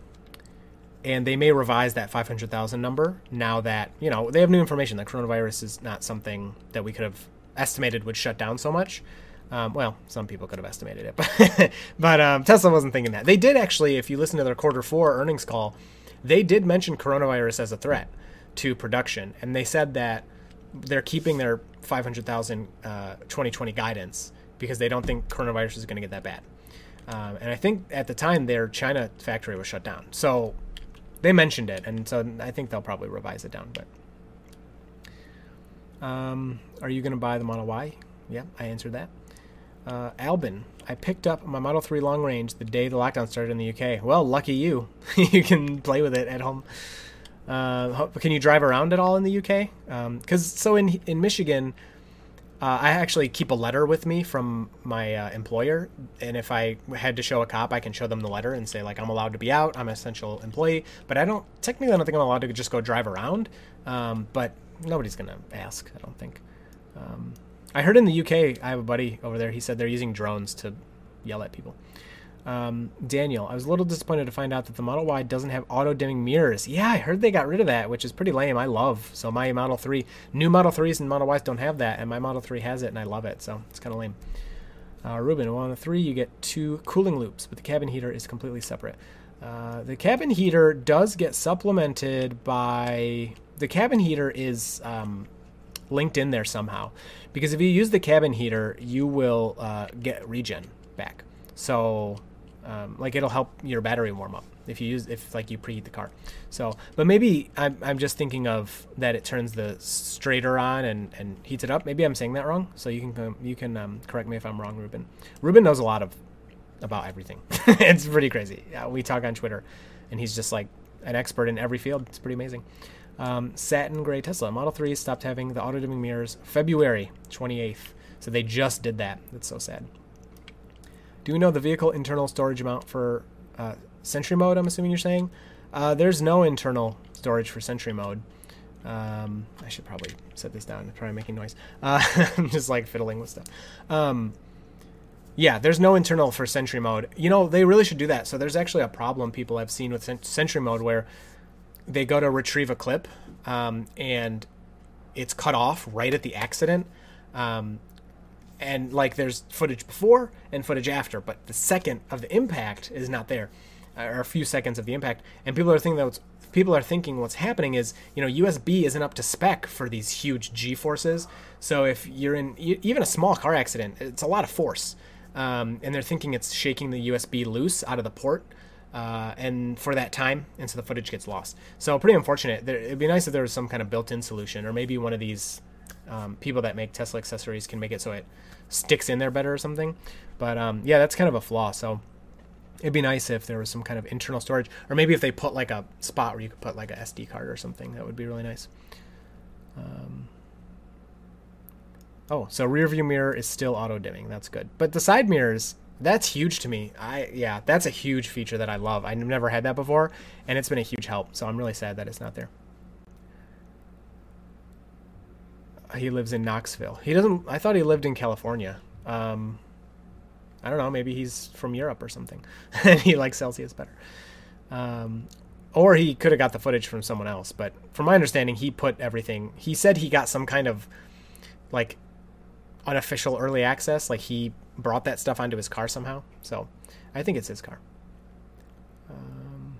And they may revise that five hundred thousand number now that, you know, they have new information. The coronavirus is not something that we could have estimated would shut down so much. Um, well, some people could have estimated it, but, but um, Tesla wasn't thinking that. They did actually, if you listen to their quarter four earnings call, they did mention coronavirus as a threat to production. And they said that they're keeping their five hundred thousand uh, twenty twenty guidance because they don't think coronavirus is going to get that bad. Um, and I think at the time their China factory was shut down. So... They mentioned it, and so I think they'll probably revise it down. But um, are you going to buy the Model Y? Yeah, I answered that. Uh, Albin, I picked up my Model three long range the day the lockdown started in the U K. Well, lucky you. You can play with it at home. Uh, can you drive around at all in the U K? Because um, so in in Michigan, uh, I actually keep a letter with me from my uh, employer, and if I had to show a cop, I can show them the letter and say, like, I'm allowed to be out, I'm an essential employee, but I don't, technically I don't think I'm allowed to just go drive around, um, but nobody's going to ask, I don't think. Um, I heard in the U K, I have a buddy over there, he said they're using drones to yell at people. Um, Daniel, I was a little disappointed to find out that the Model Y doesn't have auto-dimming mirrors. Yeah, I heard they got rid of that, which is pretty lame. I love. So my Model three, new Model threes and Model Ys don't have that, and my Model three has it, and I love it, so it's kind of lame. Uh, Ruben, well, on the three, you get two cooling loops, but the cabin heater is completely separate. Uh, the cabin heater does get supplemented by... The cabin heater is... Um, linked in there somehow, because if you use the cabin heater, you will uh, get regen back. So um, like it'll help your battery warm up if you use if like you preheat the car. So but maybe I'm, I'm just thinking of that it turns the straighter on and, and heats it up. Maybe I'm saying that wrong. So you can you can um, correct me if I'm wrong, Ruben. Ruben knows a lot of about everything. It's pretty crazy. Yeah, we talk on Twitter, and he's just like an expert in every field. It's pretty amazing. Um, Satin Gray Tesla. Model three stopped having the auto-dimming mirrors February twenty-eighth. So they just did that. That's so sad. Do we know the vehicle internal storage amount for uh, Sentry Mode, I'm assuming you're saying? Uh, there's no internal storage for Sentry Mode. Um, I should probably set this down. I'm probably making noise. Uh, I'm just like fiddling with stuff. Um, yeah, there's no internal for Sentry Mode. You know, they really should do that. So there's actually a problem people have seen with Sentry Mode where... they go to retrieve a clip, um, and it's cut off right at the accident. Um, and like there's footage before and footage after, but the second of the impact is not there, or a few seconds of the impact. And people are thinking that what's, people are thinking what's happening is, you know, U S B isn't up to spec for these huge G forces. So if you're in even a small car accident, it's a lot of force. Um, and they're thinking it's shaking the U S B loose out of the port. Uh, and for that time, and so the footage gets lost. So pretty unfortunate. There, it'd be nice if there was some kind of built-in solution, or maybe one of these um, people that make Tesla accessories can make it so it sticks in there better or something. But um, yeah, that's kind of a flaw. So it'd be nice if there was some kind of internal storage, or maybe if they put like a spot where you could put like a S D card or something. That would be really nice. Um, oh, so rear view mirror is still auto dimming. That's good. But the side mirrors. That's huge to me. I yeah, that's a huge feature that I love. I've never had that before, and it's been a huge help. So I'm really sad that it's not there. He lives in Knoxville. He doesn't. I thought he lived in California. Um, I don't know. Maybe he's from Europe or something, and he likes Celsius better. Um, or he could have got the footage from someone else. But from my understanding, he put everything. He said he got some kind of like unofficial early access. Like he. Brought that stuff onto his car somehow, so I think it's his car. Um,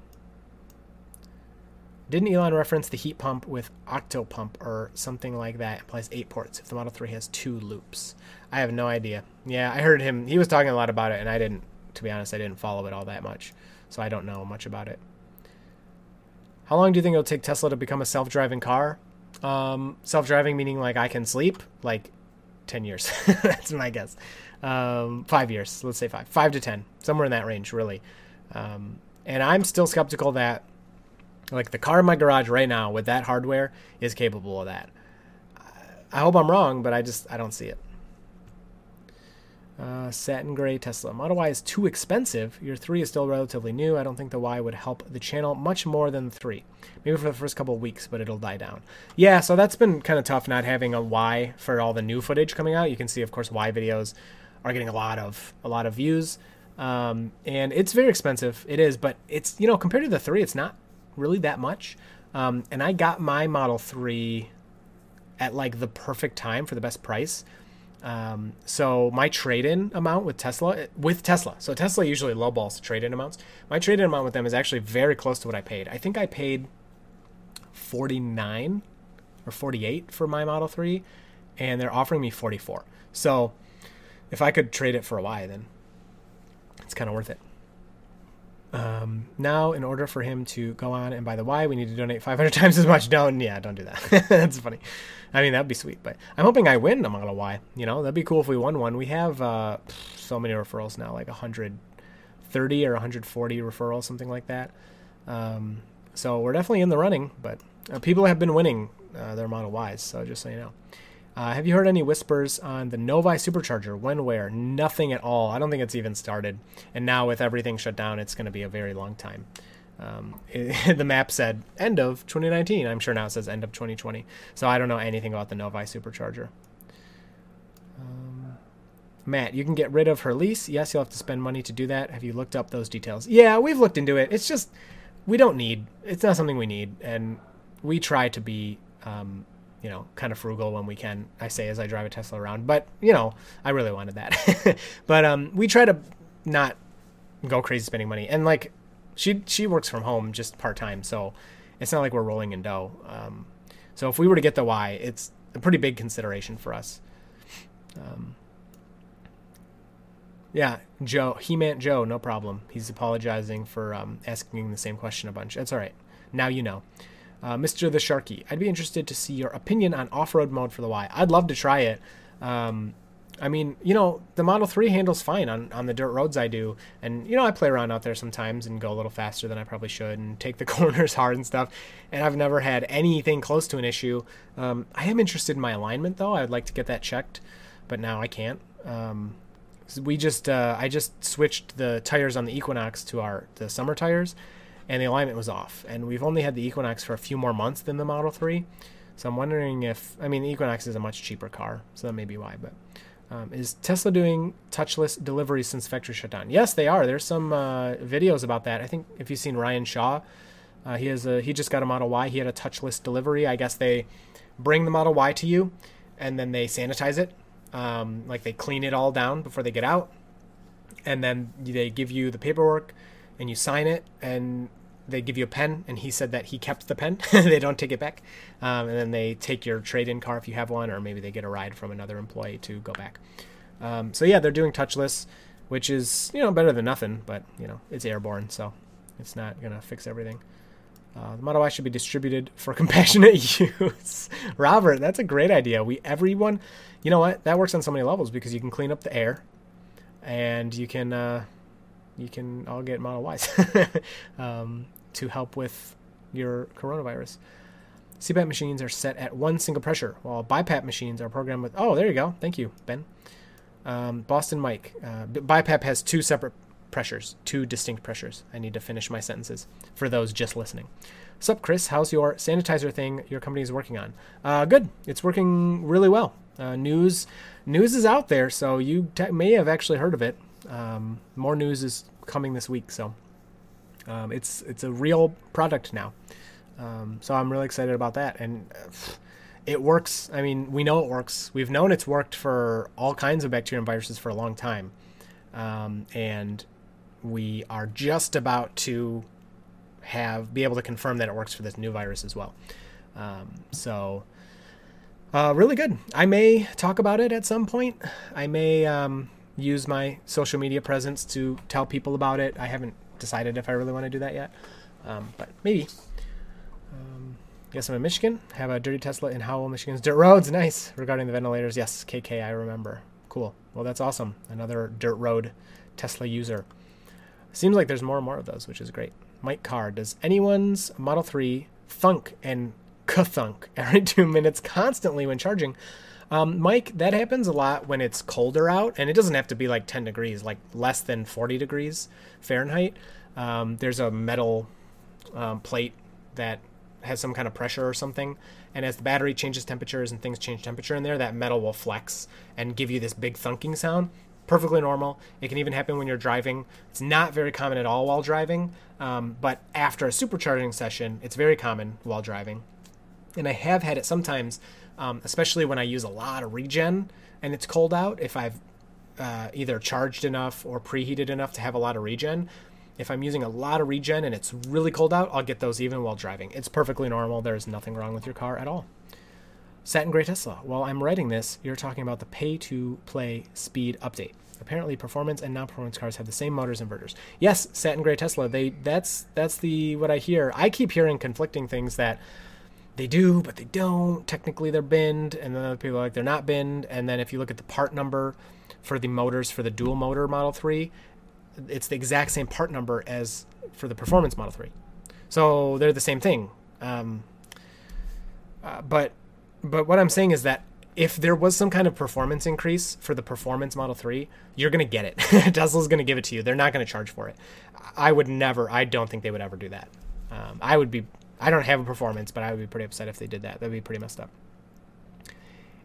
didn't Elon reference the heat pump with Octopump or something like that? It applies eight ports if the Model three has two loops. I have no idea. Yeah, I heard him. He was talking a lot about it, and I didn't, to be honest, I didn't follow it all that much, so I don't know much about it. How long do you think it'll take Tesla to become a self-driving car? Um, self-driving meaning like I can sleep? Like ten years. That's my guess. Um, five years, let's say five, five to ten, somewhere in that range, really. Um, and I'm still skeptical that, like, the car in my garage right now with that hardware is capable of that. I hope I'm wrong, but I just I don't see it. Uh, Satin Gray Tesla. Model Y is too expensive. Your three is still relatively new. I don't think the Y would help the channel much more than the three. Maybe for the first couple of weeks, but it'll die down. Yeah, so that's been kind of tough not having a Y for all the new footage coming out. You can see, of course, Y videos are getting a lot of a lot of views, um, and it's very expensive. It is, but it's, you know, compared to the three, it's not really that much. Um, and I got my Model three at like the perfect time for the best price. Um, so my trade-in amount with Tesla, with Tesla, so Tesla usually lowballs trade-in amounts. My trade-in amount with them is actually very close to what I paid. I think I paid forty-nine or forty-eight for my Model three, and they're offering me forty-four. So if I could trade it for a Y, then it's kind of worth it. Um, now in order for him to go on and buy the Y, we need to donate five hundred times as much. Don't, yeah, don't do that. That's funny. I mean, that'd be sweet, but I'm hoping I win a Model Y, you know, that'd be cool if we won one. We have, uh, so many referrals now, like one hundred thirty or one hundred forty referrals, something like that. Um, so we're definitely in the running, but uh, people have been winning, uh, their Model Ys. So just so you know, uh, have you heard any whispers on the Novi supercharger? When, where? Nothing at all. I don't think it's even started. And now with everything shut down, it's going to be a very long time. Um, it, the map said end of twenty nineteen. I'm sure now it says end of twenty twenty. So I don't know anything about the Novi supercharger. Matt, you can get rid of her lease. Yes, you'll have to spend money to do that. Have you looked up those details? Yeah, we've looked into it. It's just, we don't need, it's not something we need. And we try to be, um, you know, kind of frugal when we can, I say, as I drive a Tesla around. But, you know, I really wanted that. But um, we try to not go crazy spending money. And, like, she she works from home just part-time, so it's not like we're rolling in dough. Um, so if we were to get the Y, it's a pretty big consideration for us. Um, yeah, Joe, Hemant Joe, no problem. He's apologizing for um, asking the same question a bunch. That's all right. Now you know. Uh, Mister the Sharky, I'd be interested to see your opinion on off-road mode for the Y. I'd love to try it. Um, I mean, you know, the Model three handles fine on, on the dirt roads I do. And, you know, I play around out there sometimes and go a little faster than I probably should and take the corners hard and stuff. And I've never had anything close to an issue. Um, I am interested in my alignment, though. I'd like to get that checked, but now I can't. Um, we just, uh, I just switched the tires on the Equinox to our the summer tires, and the alignment was off. And we've only had the Equinox for a few more months than the Model three. So I'm wondering if, I mean, the Equinox is a much cheaper car, so that may be why. But um, is Tesla doing touchless deliveries since factory shutdown? Yes, they are. There's some uh, videos about that. I think if you've seen Ryan Shaw, uh, he has a, he just got a Model Y. He had a touchless delivery. I guess they bring the Model Y to you, and then they sanitize it. Um, like they clean it all down before they get out. And then they give you the paperwork, and you sign it, and they give you a pen, and he said that he kept the pen. They don't take it back. Um, and then they take your trade-in car if you have one, or maybe they get a ride from another employee to go back. Um, so yeah, they're doing touchless, which is, you know, better than nothing, but, you know, it's airborne, so it's not going to fix everything. Uh, the Model Y should be distributed for compassionate use. Robert, that's a great idea. We, everyone, you know what? That works on so many levels because you can clean up the air, and you can, uh, you can all get Model Ys. um, to help with your coronavirus. C PAP machines are set at one single pressure, while BiPAP machines are programmed with... Oh, there you go. Thank you, Ben. Um, Boston Mike. Uh, BiPAP has two separate pressures, two distinct pressures. I need to finish my sentences for those just listening. Sup, Chris. How's your sanitizer thing your company is working on? Uh, good. It's working really well. Uh, news news is out there, so you t- may have actually heard of it. Um, more news is coming this week, so... Um, it's it's a real product now, um, so I'm really excited about that, and it works. I mean, we know it works. We've known it's worked for all kinds of bacteria and viruses for a long time, um, and we are just about to have be able to confirm that it works for this new virus as well. Um, so uh, really good. I may talk about it at some point. I may um, use my social media presence to tell people about it. I haven't decided if I really want to do that yet, um, but maybe. Um, guess I'm in Michigan. Have a Dirty Tesla in Howell, Michigan's dirt roads. Nice. Regarding the ventilators, yes, K K, I remember. Cool. Well, that's awesome. Another dirt road Tesla user. Seems like there's more and more of those, which is great. Mike Carr, does anyone's Model three thunk and ka-thunk every two minutes constantly when charging? Um, Mike, that happens a lot when it's colder out, and it doesn't have to be like ten degrees, like less than forty degrees Fahrenheit. Um, there's a metal um, plate that has some kind of pressure or something, and as the battery changes temperatures and things change temperature in there, that metal will flex and give you this big thunking sound. Perfectly normal. It can even happen when you're driving. It's not very common at all while driving, um, but after a supercharging session, it's very common while driving. And I have had it sometimes, um, especially when I use a lot of regen and it's cold out. If I've uh, either charged enough or preheated enough to have a lot of regen, if I'm using a lot of regen and it's really cold out, I'll get those even while driving. It's perfectly normal. There's nothing wrong with your car at all. Satin Gray Tesla. While I'm writing this, you're talking about the pay-to-play speed update. Apparently, performance and non-performance cars have the same motors and inverters. Yes, Satin Gray Tesla. They that's that's the what I hear. I keep hearing conflicting things that. They do, but they don't. Technically, they're binned, and then other people are like, they're not binned. And then if you look at the part number for the motors for the dual motor Model three, it's the exact same part number as for the performance Model three. So they're the same thing. Um, uh, but but what I'm saying is that if there was some kind of performance increase for the performance Model three, you're going to get it. Tesla's going to give it to you. They're not going to charge for it. I would never, I don't think they would ever do that. Um, I would be... I don't have a performance, but I would be pretty upset if they did that. That would be pretty messed up.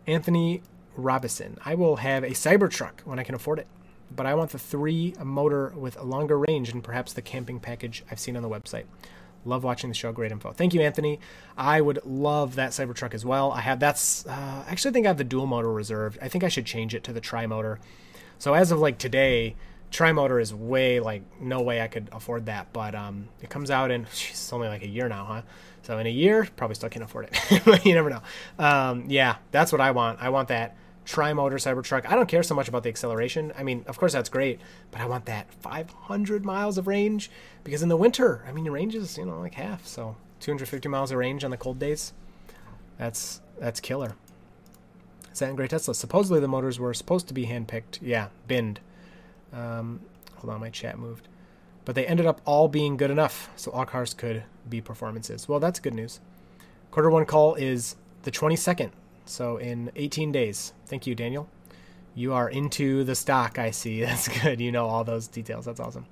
Anthony Robison. I will have a Cybertruck when I can afford it, but I want the three motor with a longer range and perhaps the camping package I've seen on the website. Love watching the show. Great info. Thank you, Anthony. I would love that Cybertruck as well. I have that's uh, actually I think I have the dual motor reserved. I think I should change it to the tri-motor. So as of like today, tri-motor is way like no way I could afford that. But um, it comes out in geez, it's only like a year now, huh? So in a year, probably still can't afford it. You never know. Um, yeah, that's what I want. I want that tri-motor Cybertruck. I don't care so much about the acceleration. I mean, of course that's great, but I want that five hundred miles of range because in the winter, I mean, your range is, you know, like half. So two hundred fifty miles of range on the cold days. That's, that's killer. Satin Gray Tesla. Supposedly the motors were supposed to be handpicked. Yeah. Binned. Um, hold on. My chat moved, but they ended up all being good enough. So all cars could be performances. Well, that's good news. Quarter one call is the twenty-second. So in eighteen days. Thank you, Daniel. You are into the stock, I see. That's good. You know all those details. That's awesome.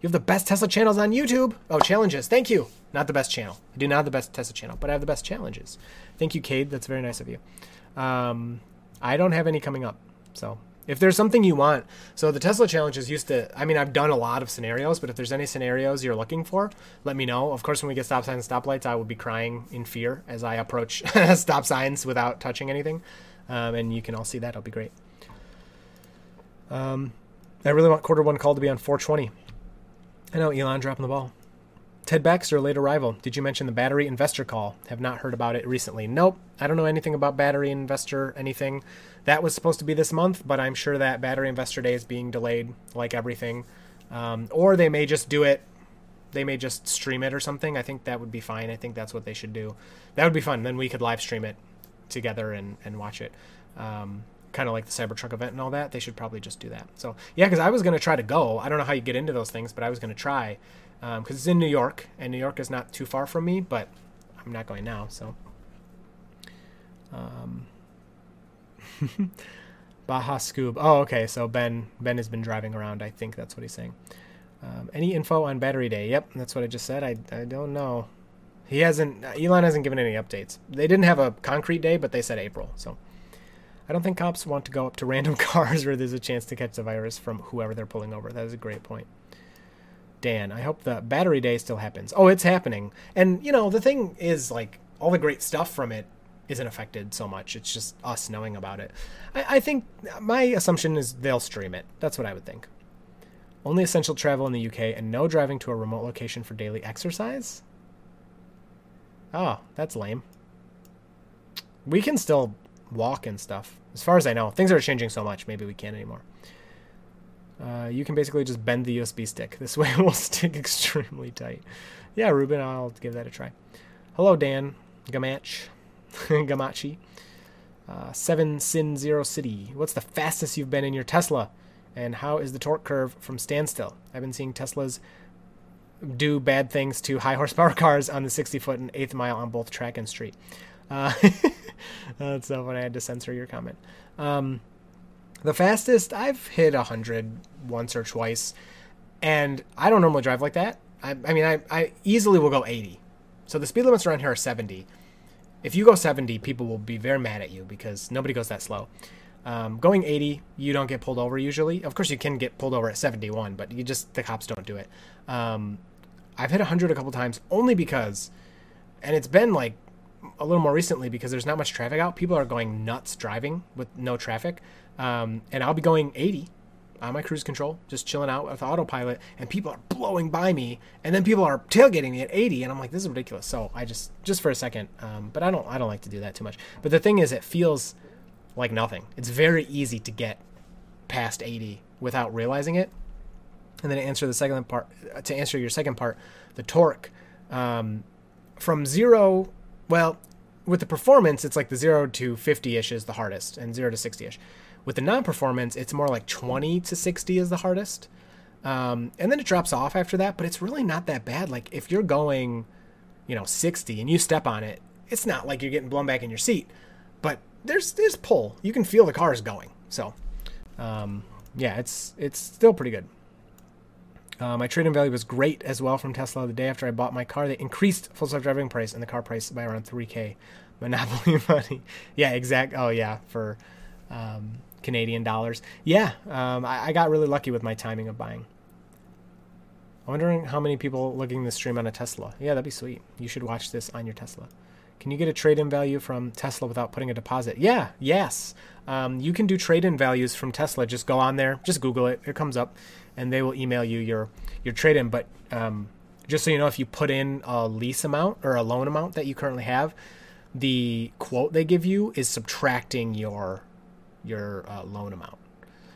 You have the best Tesla channels on YouTube. Oh, challenges. Thank you. Not the best channel. I do not have the best Tesla channel, but I have the best challenges. Thank you, Cade. That's very nice of you. Um, I don't have any coming up. So if there's something you want. So the Tesla challenges used to, I mean, I've done a lot of scenarios, but if there's any scenarios you're looking for, let me know. Of course, when we get stop signs and stoplights, I will be crying in fear as I approach stop signs without touching anything. Um, and you can all see that. It'll be great. Um, I really want quarter one call to be on four twenty. I know, Elon dropping the ball. Ted Baxter, late arrival. Did you mention the battery investor call? Have not heard about it recently. Nope. I don't know anything about battery investor, anything. That was supposed to be this month, but I'm sure that battery investor day is being delayed like everything. Um, or they may just do it. They may just stream it or something. I think that would be fine. I think that's what they should do. That would be fun. Then we could live stream it together and, and watch it. Um, kind of like the Cybertruck event and all that. They should probably just do that. So yeah, because I was going to try to go. I don't know how you get into those things, but I was going to try. Because um, it's in New York, and New York is not too far from me, but I'm not going now, so. Um. Baja Scoob. Oh, okay, so Ben Ben has been driving around. I think that's what he's saying. Um, any info on battery day? Yep, that's what I just said. I, I don't know. He hasn't, Elon hasn't given any updates. They didn't have a concrete day, but they said April, so. I don't think cops want to go up to random cars where there's a chance to catch the virus from whoever they're pulling over. That is a great point. Dan, I hope the battery day still happens. Oh, it's happening. And, you know, the thing is, like, all the great stuff from it isn't affected so much. It's just us knowing about it. I, I think my assumption is they'll stream it. That's what I would think. Only essential travel in the U K and no driving to a remote location for daily exercise? Oh, that's lame. We can still walk and stuff. As far as I know, things are changing so much. Maybe we can't anymore. Uh, you can basically just bend the U S B stick. This way it will stick extremely tight. Yeah, Ruben, I'll give that a try. Hello, Dan. Gamach. Gamachi. Uh, seven Sin Zero City. What's the fastest you've been in your Tesla? And how is the torque curve from standstill? I've been seeing Teslas do bad things to high horsepower cars on the sixty-foot and eighth mile on both track and street. Uh, that's so funny. I had to censor your comment. Um... The fastest, I've hit one hundred once or twice, and I don't normally drive like that. I, I mean, I, I easily will go eighty. So the speed limits around here are seventy. If you go seventy, people will be very mad at you because nobody goes that slow. Um, going eighty, you don't get pulled over usually. Of course, you can get pulled over at seventy-one, but you just the cops don't do it. Um, I've hit one hundred a couple times only because, and it's been like a little more recently because there's not much traffic out. People are going nuts driving with no traffic. Um, and I'll be going eighty on my cruise control, just chilling out with autopilot, and people are blowing by me, and then people are tailgating me at eighty, and I'm like, this is ridiculous. So I just, just for a second, um, but I don't, I don't like to do that too much. But the thing is, it feels like nothing. It's very easy to get past eighty without realizing it. And then to answer the second part, to answer your second part, the torque, um, from zero, well, with the performance, it's like the zero to fifty-ish is the hardest, and zero to sixty-ish. With the non-performance, it's more like twenty to sixty is the hardest. Um, and then it drops off after that, but it's really not that bad. Like if you're going, you know, sixty and you step on it, it's not like you're getting blown back in your seat, but there's, there's pull. You can feel the car is going. So, um, yeah, it's, it's still pretty good. Uh, my trade-in value was great as well from Tesla. The day after I bought my car, they increased Full Self-Driving price and the car price by around three K. Monopoly money. Yeah, exact. Oh yeah. For, um, Canadian dollars. Yeah, um, I, I got really lucky with my timing of buying. I'm wondering how many people looking this stream on a Tesla. Yeah, that'd be sweet. You should watch this on your Tesla. Can you get a trade-in value from Tesla without putting a deposit? Yeah, yes. Um, you can do trade-in values from Tesla. Just go on there. Just Google it. It comes up, and they will email you your, your trade-in. But um, just so you know, if you put in a lease amount or a loan amount that you currently have, the quote they give you is subtracting your your uh, loan amount.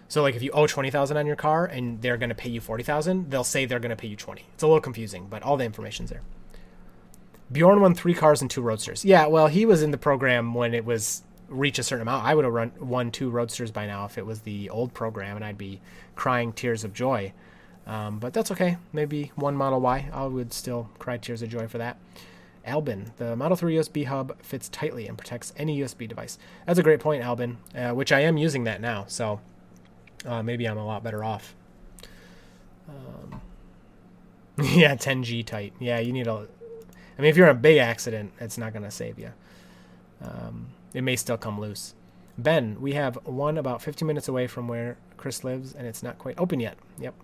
So like if you owe twenty thousand dollars on your car and they're going to pay you forty thousand dollars, they'll say they're going to pay you twenty thousand dollars. It's a little confusing, but all the information's there. Bjorn won three cars and two roadsters. Yeah, well, he was in the program when it was reach a certain amount. I would have run, won two roadsters by now if it was the old program, and I'd be crying tears of joy. Um, but that's okay. Maybe one Model Y. I would still cry tears of joy for that. Albin, the Model three U S B hub fits tightly and protects any U S B device. That's a great point, Albin, uh, which I am using that now, so uh, maybe I'm a lot better off. Um, yeah, ten G tight. Yeah, you need a... I mean, if you're in a big accident, it's not going to save you. Um, it may still come loose. Ben, we have one about fifteen minutes away from where Chris lives, and it's not quite open yet. Yep.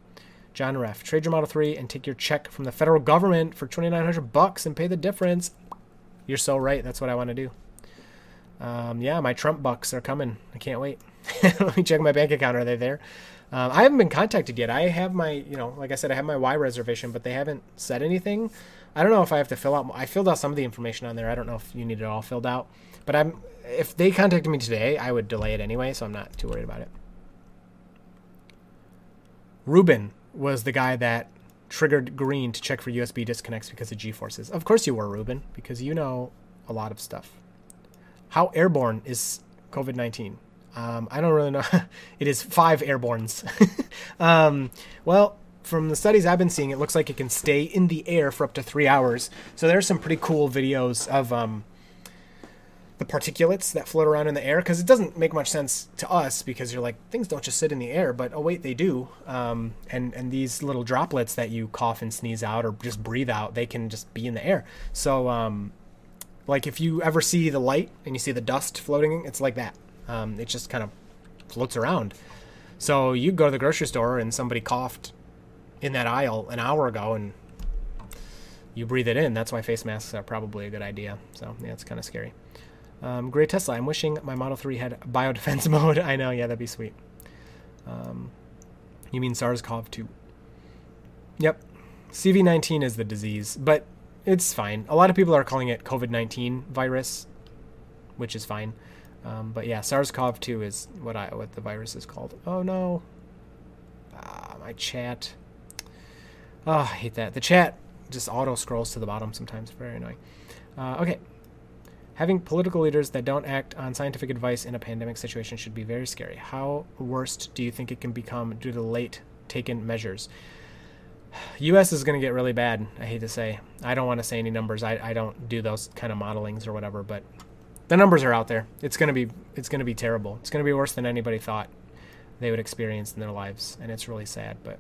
John Reff, trade your Model three and take your check from the federal government for twenty-nine hundred bucks and pay the difference. You're so right. That's what I want to do. Um, yeah, my Trump bucks are coming. I can't wait. Let me check my bank account. Are they there? Um, I haven't been contacted yet. I have my, you know, like I said, I have my Y reservation, but they haven't said anything. I don't know if I have to fill out. I filled out some of the information on there. I don't know if you need it all filled out. But I'm, if they contacted me today, I would delay it anyway, so I'm not too worried about it. Ruben was the guy that triggered Green to check for U S B disconnects because of G-forces. Of course you were, Ruben, because you know a lot of stuff. How airborne is COVID nineteen? Um, I don't really know. It is five airborns. um, well, from the studies I've been seeing, it looks like it can stay in the air for up to three hours. So there's some pretty cool videos of um, the particulates that float around in the air, because it doesn't make much sense to us because you're like, things don't just sit in the air, but oh wait, they do. Um, and, and these little droplets that you cough and sneeze out or just breathe out, they can just be in the air. So um, like if you ever see the light and you see the dust floating, it's like that. Um, it just kind of floats around. So you go to the grocery store and somebody coughed in that aisle an hour ago and you breathe it in. That's why face masks are probably a good idea. So yeah, it's kind of scary. Um, Gray Tesla, I'm wishing my Model three had biodefense mode. I know, yeah, that'd be sweet. Um, you mean SARS CoV two? Yep. C V nineteen is the disease, but it's fine. A lot of people are calling it COVID nineteen virus, which is fine. Um, but yeah, SARS CoV two is what I what the virus is called. Oh no, ah, my chat. Oh, I hate that. The chat just auto scrolls to the bottom sometimes. Very annoying. Uh, okay, having political leaders that don't act on scientific advice in a pandemic situation should be very scary. How worst do you think it can become due to late taken measures? U S is going to get really bad. I hate to say. I don't want to say any numbers. I I don't do those kind of modelings or whatever, but. The numbers are out there. It's gonna be it's gonna be terrible. It's gonna be worse than anybody thought they would experience in their lives, and it's really sad. But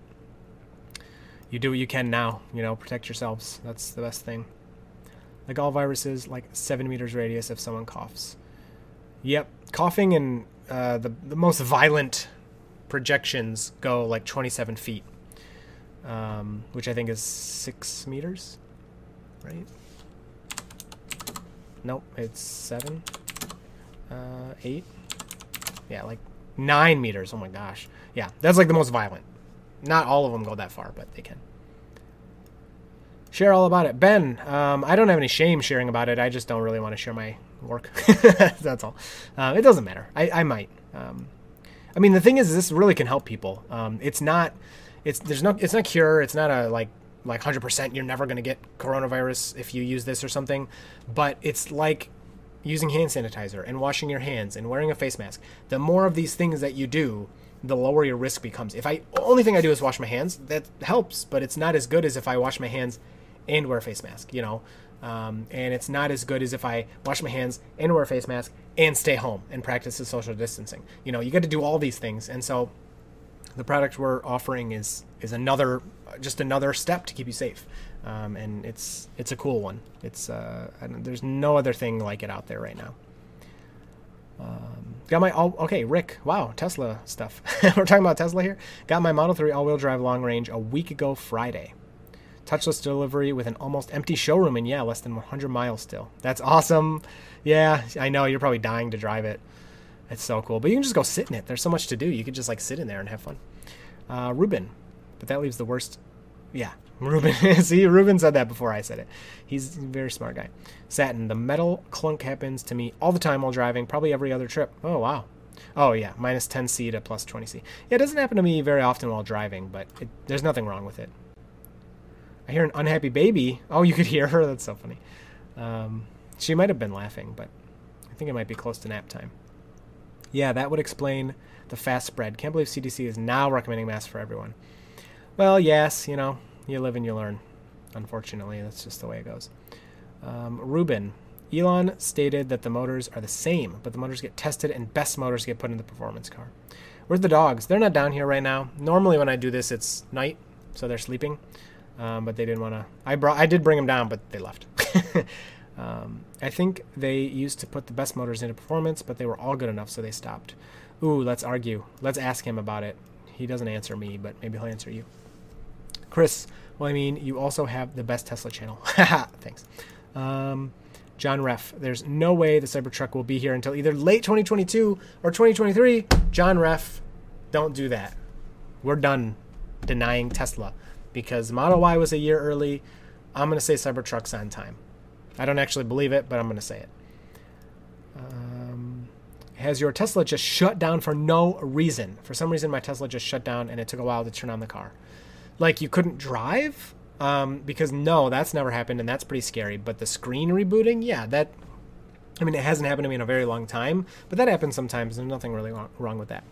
you do what you can now. You know, protect yourselves. That's the best thing. Like all viruses, like seven meters radius if someone coughs. Yep, coughing and uh, the the most violent projections go like twenty-seven feet, um, which I think is six meters, right? Nope, it's seven, uh, eight, yeah, like nine meters. Oh my gosh. Yeah, that's like the most violent. Not all of them go that far, but they can. Share all about it. Ben, um, I don't have any shame sharing about it. I just don't really want to share my work. That's all. Uh, it doesn't matter. I, I might. Um, I mean, the thing is, this really can help people. Um, it's not, it's, there's no, it's not a cure. It's not a like. like one hundred percent you're never going to get coronavirus if you use this or something, but it's like using hand sanitizer and washing your hands and wearing a face mask. The more of these things that you do, the lower your risk becomes. If I only thing I do is wash my hands, that helps, but it's not as good as if I wash my hands and wear a face mask, you know? Um, and it's not as good as if I wash my hands and wear a face mask and stay home and practice the social distancing. You know, you got to do all these things. And so the product we're offering is, is another, just another step to keep you safe. Um, and it's, it's a cool one. It's, uh, I don't, there's no other thing like it out there right now. Um, Got my all, okay, Rick. Wow, Tesla stuff. We're talking about Tesla here. Got my Model three all-wheel drive long range a week ago Friday. Touchless delivery with an almost empty showroom and yeah, less than one hundred miles still. That's awesome. Yeah, I know you're probably dying to drive it. It's so cool. But you can just go sit in it. There's so much to do. You could just like sit in there and have fun. Uh, Ruben, but that leaves the worst. Yeah, Ruben. See, Ruben said that before I said it. He's a very smart guy. Satin, the metal clunk happens to me all the time while driving, probably every other trip. Oh, wow. Oh, yeah, minus ten C to plus twenty C. Yeah, it doesn't happen to me very often while driving, but it, there's nothing wrong with it. I hear an unhappy baby. Oh, you could hear her. That's so funny. Um, she might have been laughing, but I think it might be close to nap time. Yeah, that would explain the fast spread. Can't believe C D C is now recommending masks for everyone. Well, yes, you know, you live and you learn. Unfortunately, that's just the way it goes. Um, Ruben, Elon stated that the motors are the same, but the motors get tested and best motors get put in the performance car. Where's the dogs? They're not down here right now. Normally when I do this, it's night, so they're sleeping. Um, but they didn't want to. I brought. I did bring them down, but they left. um, I think they used to put the best motors into performance, but they were all good enough, so they stopped. Ooh, let's argue. Let's ask him about it. He doesn't answer me, but maybe he'll answer you. Chris, well, I mean, you also have the best Tesla channel. Thanks. Um, John Reff, there's no way the Cybertruck will be here until either late twenty twenty-two or twenty twenty-three. John Reff, don't do that. We're done denying Tesla. Because Model Y was a year early, I'm going to say Cybertruck's on time. I don't actually believe it, but I'm going to say it. Um, has your Tesla just shut down for no reason? For some reason, my Tesla just shut down, and it took a while to turn on the car. Like, you couldn't drive? Um, because, no, that's never happened, and that's pretty scary. But the screen rebooting? Yeah, that... I mean, it hasn't happened to me in a very long time, but that happens sometimes. There's nothing really wrong with that.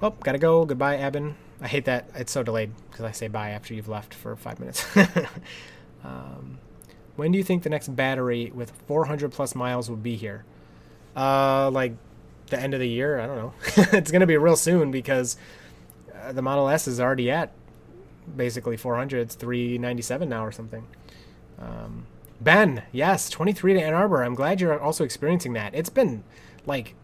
Oh, gotta go. Goodbye, Albin. I hate that. It's so delayed because I say bye after you've left for five minutes. um, when do you think the next battery with four hundred plus miles will be here? Uh, like the end of the year? I don't know. It's going to be real soon because uh, the Model S is already at basically four hundred. It's three ninety-seven now or something. Um, Ben, yes, twenty-three to Ann Arbor. I'm glad you're also experiencing that. It's been like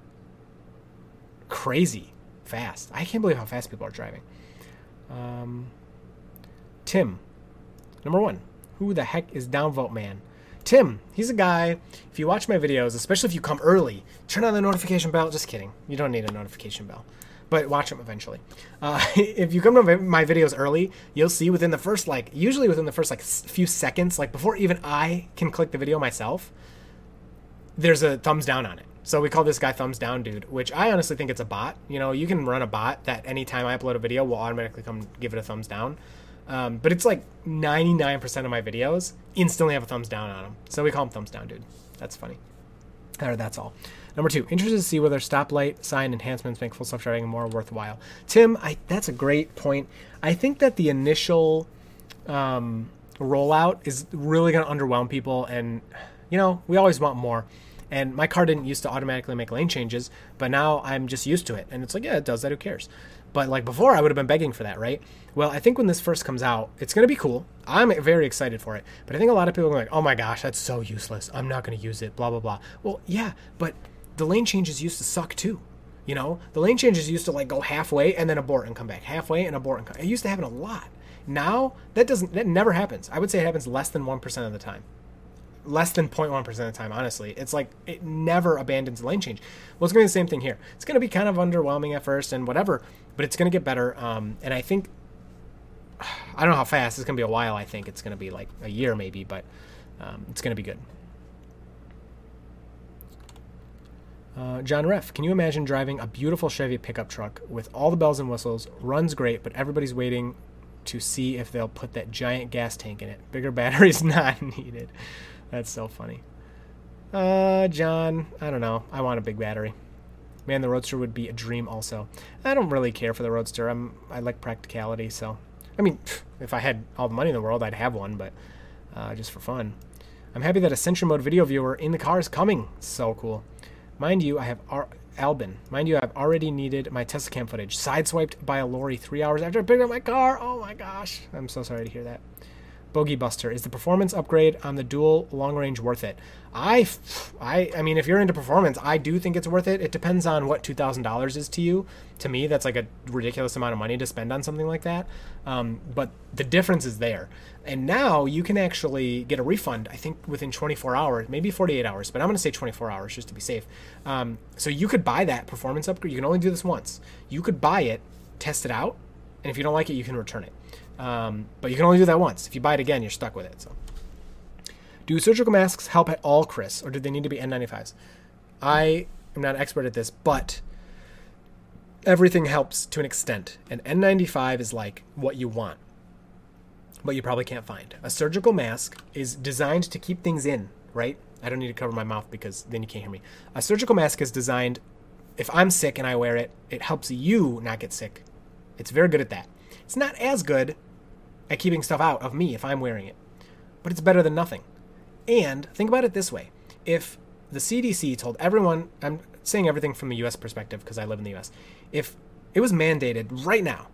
crazy fast. I can't believe how fast people are driving. Um, Tim, number one, who the heck is Downvote Man? Tim, he's a guy, if you watch my videos, especially if you come early, turn on the notification bell. Just kidding. You don't need a notification bell, but watch them eventually. Uh, if you come to my videos early, you'll see within the first, like, usually within the first, like, few seconds, like, before even I can click the video myself, there's a thumbs down on it. So we call this guy Thumbs Down Dude, which I honestly think it's a bot. You know, you can run a bot that any time I upload a video will automatically come give it a thumbs down. Um, but it's like ninety-nine percent of my videos instantly have a thumbs down on them. So we call him Thumbs Down Dude. That's funny. All right, that's all. Number two, interested to see whether stoplight sign enhancements make full self-driving more worthwhile. Tim, I, that's a great point. I think that the initial um, rollout is really going to underwhelm people. And, you know, we always want more. And my car didn't used to automatically make lane changes, but now I'm just used to it. And it's like, yeah, it does that. Who cares? But like before, I would have been begging for that, right? Well, I think when this first comes out, it's going to be cool. I'm very excited for it. But I think a lot of people are like, oh my gosh, that's so useless. I'm not going to use it, blah, blah, blah. Well, yeah, but the lane changes used to suck too. You know, the lane changes used to like go halfway and then abort and come back. Halfway and abort and come back. It used to happen a lot. Now, that doesn't, that never happens. I would say it happens less than one percent of the time. Less than zero point one percent of the time, honestly. It's like it never abandons lane change. Well, it's going to be the same thing here. It's going to be kind of underwhelming at first and whatever, but it's going to get better. Um, and I think, I don't know how fast. It's going to be a while, I think. It's going to be like a year maybe, but um, it's going to be good. Uh, John Reff, can you imagine driving a beautiful Chevy pickup truck with all the bells and whistles, runs great, but everybody's waiting to see if they'll put that giant gas tank in it. Bigger batteries not needed. That's so funny. Uh, John, I don't know. I want a big battery. Man, the Roadster would be a dream also. I don't really care for the Roadster. I'm, I like practicality, so... I mean, if I had all the money in the world, I'd have one, but uh, just for fun. I'm happy that a Sentry Mode video viewer in the car is coming. So cool. Mind you, I have... Ar Albin. Mind you, I've already needed my Tesla cam footage. Sideswiped by a lorry three hours after I picked up my car. Oh my gosh. I'm so sorry to hear that. Bogey Buster. Is the performance upgrade on the dual long range worth it? I, I, I mean, if you're into performance, I do think it's worth it. It depends on what two thousand dollars is to you. To me, that's like a ridiculous amount of money to spend on something like that. Um, but the difference is there. And now you can actually get a refund, I think, within twenty-four hours, maybe forty-eight hours. But I'm going to say twenty-four hours just to be safe. Um, so you could buy that performance upgrade. You can only do this once. You could buy it, test it out. And if you don't like it, you can return it. Um, but you can only do that once. If you buy it again, you're stuck with it. So, do surgical masks help at all, Chris, or do they need to be N ninety-fives? I am not an expert at this, but everything helps to an extent. An N ninety-five is like what you want, but you probably can't find. A surgical mask is designed to keep things in, right? I don't need to cover my mouth because then you can't hear me. A surgical mask is designed, if I'm sick and I wear it, it helps you not get sick. It's very good at that. It's not as good at keeping stuff out of me if I'm wearing it, but it's better than nothing. And think about it this way. If the C D C told everyone, I'm saying everything from the U S perspective because I live in the U S, if it was mandated right now,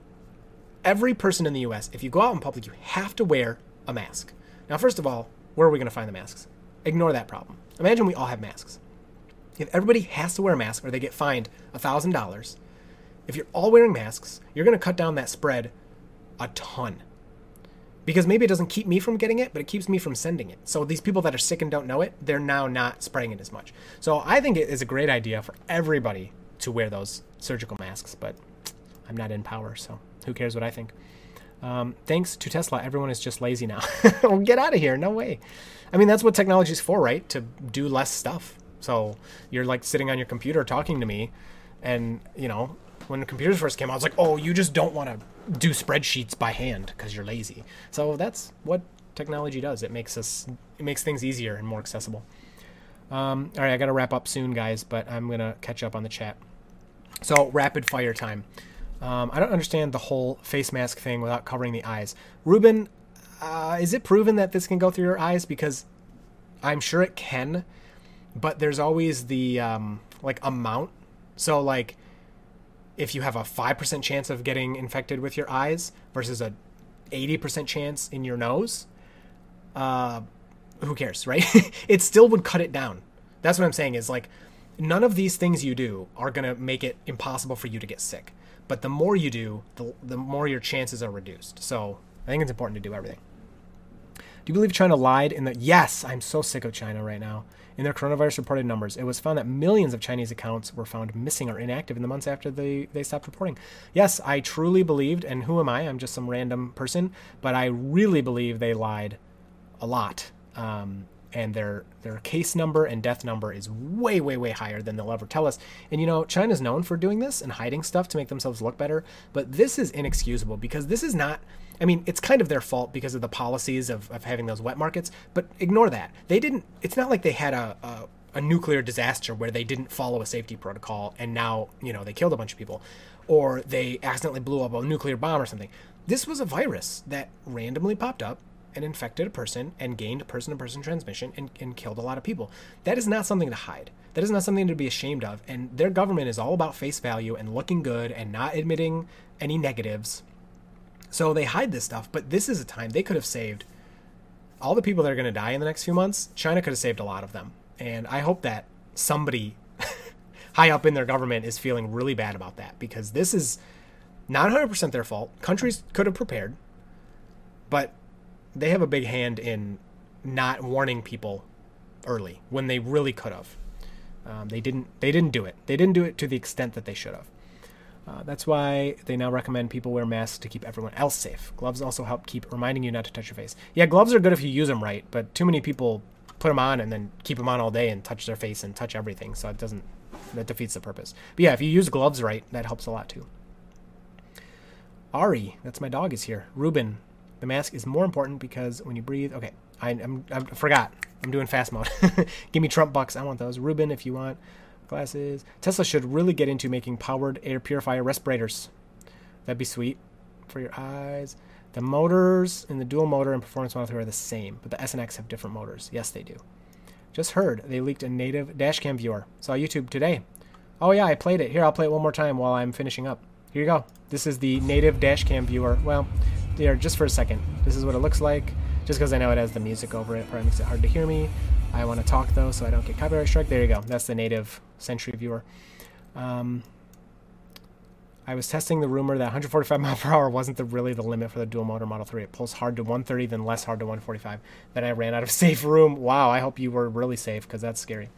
every person in the U S, if you go out in public, you have to wear a mask. Now, first of all, where are we going to find the masks? Ignore that problem. Imagine we all have masks. If everybody has to wear a mask or they get fined one thousand dollars, if you're all wearing masks, you're going to cut down that spread a ton, because maybe it doesn't keep me from getting it, but it keeps me from sending it. So these people that are sick and don't know it, they're now not spreading it as much. So I think it is a great idea for everybody to wear those surgical masks, but I'm not in power, so who cares what I think? Um, thanks to Tesla, everyone is just lazy now. Well, get out of here. No way. I mean, that's what technology is for, right? To do less stuff. So you're like sitting on your computer talking to me, and, you know, when the computers first came out, I was like, oh, you just don't want to do spreadsheets by hand because you're lazy. So that's what technology does. It makes us, it makes things easier and more accessible. Um, all right, I got to wrap up soon, guys, but I'm going to catch up on the chat. So rapid fire time. Um, I don't understand the whole face mask thing without covering the eyes. Ruben, uh, is it proven that this can go through your eyes? Because I'm sure it can, but there's always the um, like amount. So like, if you have a five percent chance of getting infected with your eyes versus a eighty percent chance in your nose, uh, who cares, right? It still would cut it down. That's what I'm saying is like, none of these things you do are going to make it impossible for you to get sick. But the more you do, the, the more your chances are reduced. So I think it's important to do everything. Do you believe China lied in the... Yes, I'm so sick of China right now. In their coronavirus reported numbers, it was found that millions of Chinese accounts were found missing or inactive in the months after they, they stopped reporting. Yes, I truly believed, and who am I? I'm just some random person, but I really believe they lied a lot. Um, and their their case number and death number is way, way, way higher than they'll ever tell us. And, you know, China's known for doing this and hiding stuff to make themselves look better, but this is inexcusable because this is not... I mean, it's kind of their fault because of the policies of, of having those wet markets, but ignore that. They didn't... It's not like they had a, a, a nuclear disaster where they didn't follow a safety protocol and now, you know, they killed a bunch of people, or they accidentally blew up a nuclear bomb or something. This was a virus that randomly popped up and infected a person and gained person-to-person transmission and, and killed a lot of people. That is not something to hide. That is not something to be ashamed of, and their government is all about face value and looking good and not admitting any negatives. So they hide this stuff, but this is a time they could have saved all the people that are going to die in the next few months. China could have saved a lot of them. And I hope that somebody high up in their government is feeling really bad about that, because this is not one hundred percent their fault. Countries could have prepared, but they have a big hand in not warning people early when they really could have. Um, they didn't, they didn't do it. They didn't do it to the extent that they should have. Uh, that's why they now recommend people wear masks to keep everyone else safe. Gloves also help keep reminding you not to touch your face. Yeah, gloves are good if you use them right, but too many people put them on and then keep them on all day and touch their face and touch everything, so it doesn't, that defeats the purpose. But yeah, if you use gloves right, that helps a lot too. Ari, that's my dog, is here. Ruben, the mask is more important because when you breathe... Okay, I, I'm, I forgot. I'm doing fast mode. Give me Trump bucks. I want those. Ruben, if you want... Glasses. Tesla should really get into making powered air purifier respirators. That'd be sweet for your eyes. The motors in the dual motor and performance Model three are the same, but the S and X have different motors. Yes, they do. Just heard they leaked a native dash cam viewer. Saw YouTube today. Oh yeah, I played it. Here, I'll play it one more time while I'm finishing up. Here you go. This is the native dash cam viewer. Well, there, just for a second. This is what it looks like. just because I know it has the music over it, probably makes it hard to hear me. I want to talk though, so I don't get copyright strike. There you go. That's the native Sentry viewer. Um, I was testing the rumor that one forty-five miles per hour wasn't the, really the limit for the dual motor Model three. It pulls hard to one thirty, then less hard to one forty-five. Then I ran out of safe room. Wow, I hope you were really safe, because that's scary.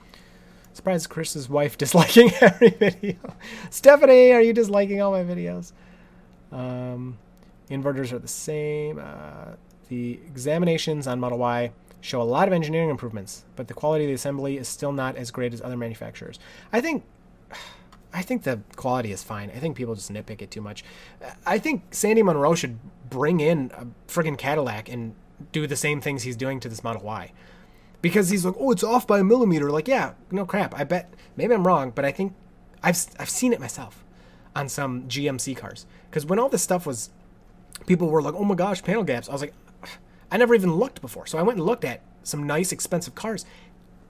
Surprised Chris's wife disliking every video. Stephanie, are you disliking all my videos? Um, inverters are the same. Uh, the examinations on Model Y show a lot of engineering improvements, but the quality of the assembly is still not as great as other manufacturers. I think... I think the quality is fine. I think people just nitpick it too much. I think Sandy Munro should bring in a friggin' Cadillac and do the same things he's doing to this Model Y. Because he's like, oh, it's off by a millimeter. Like, yeah, no crap. I bet, maybe I'm wrong, but I think I've, I've seen it myself on some G M C cars. Because when all this stuff was, people were like, oh my gosh, panel gaps. I was like, I never even looked before. So I went and looked at some nice, expensive cars.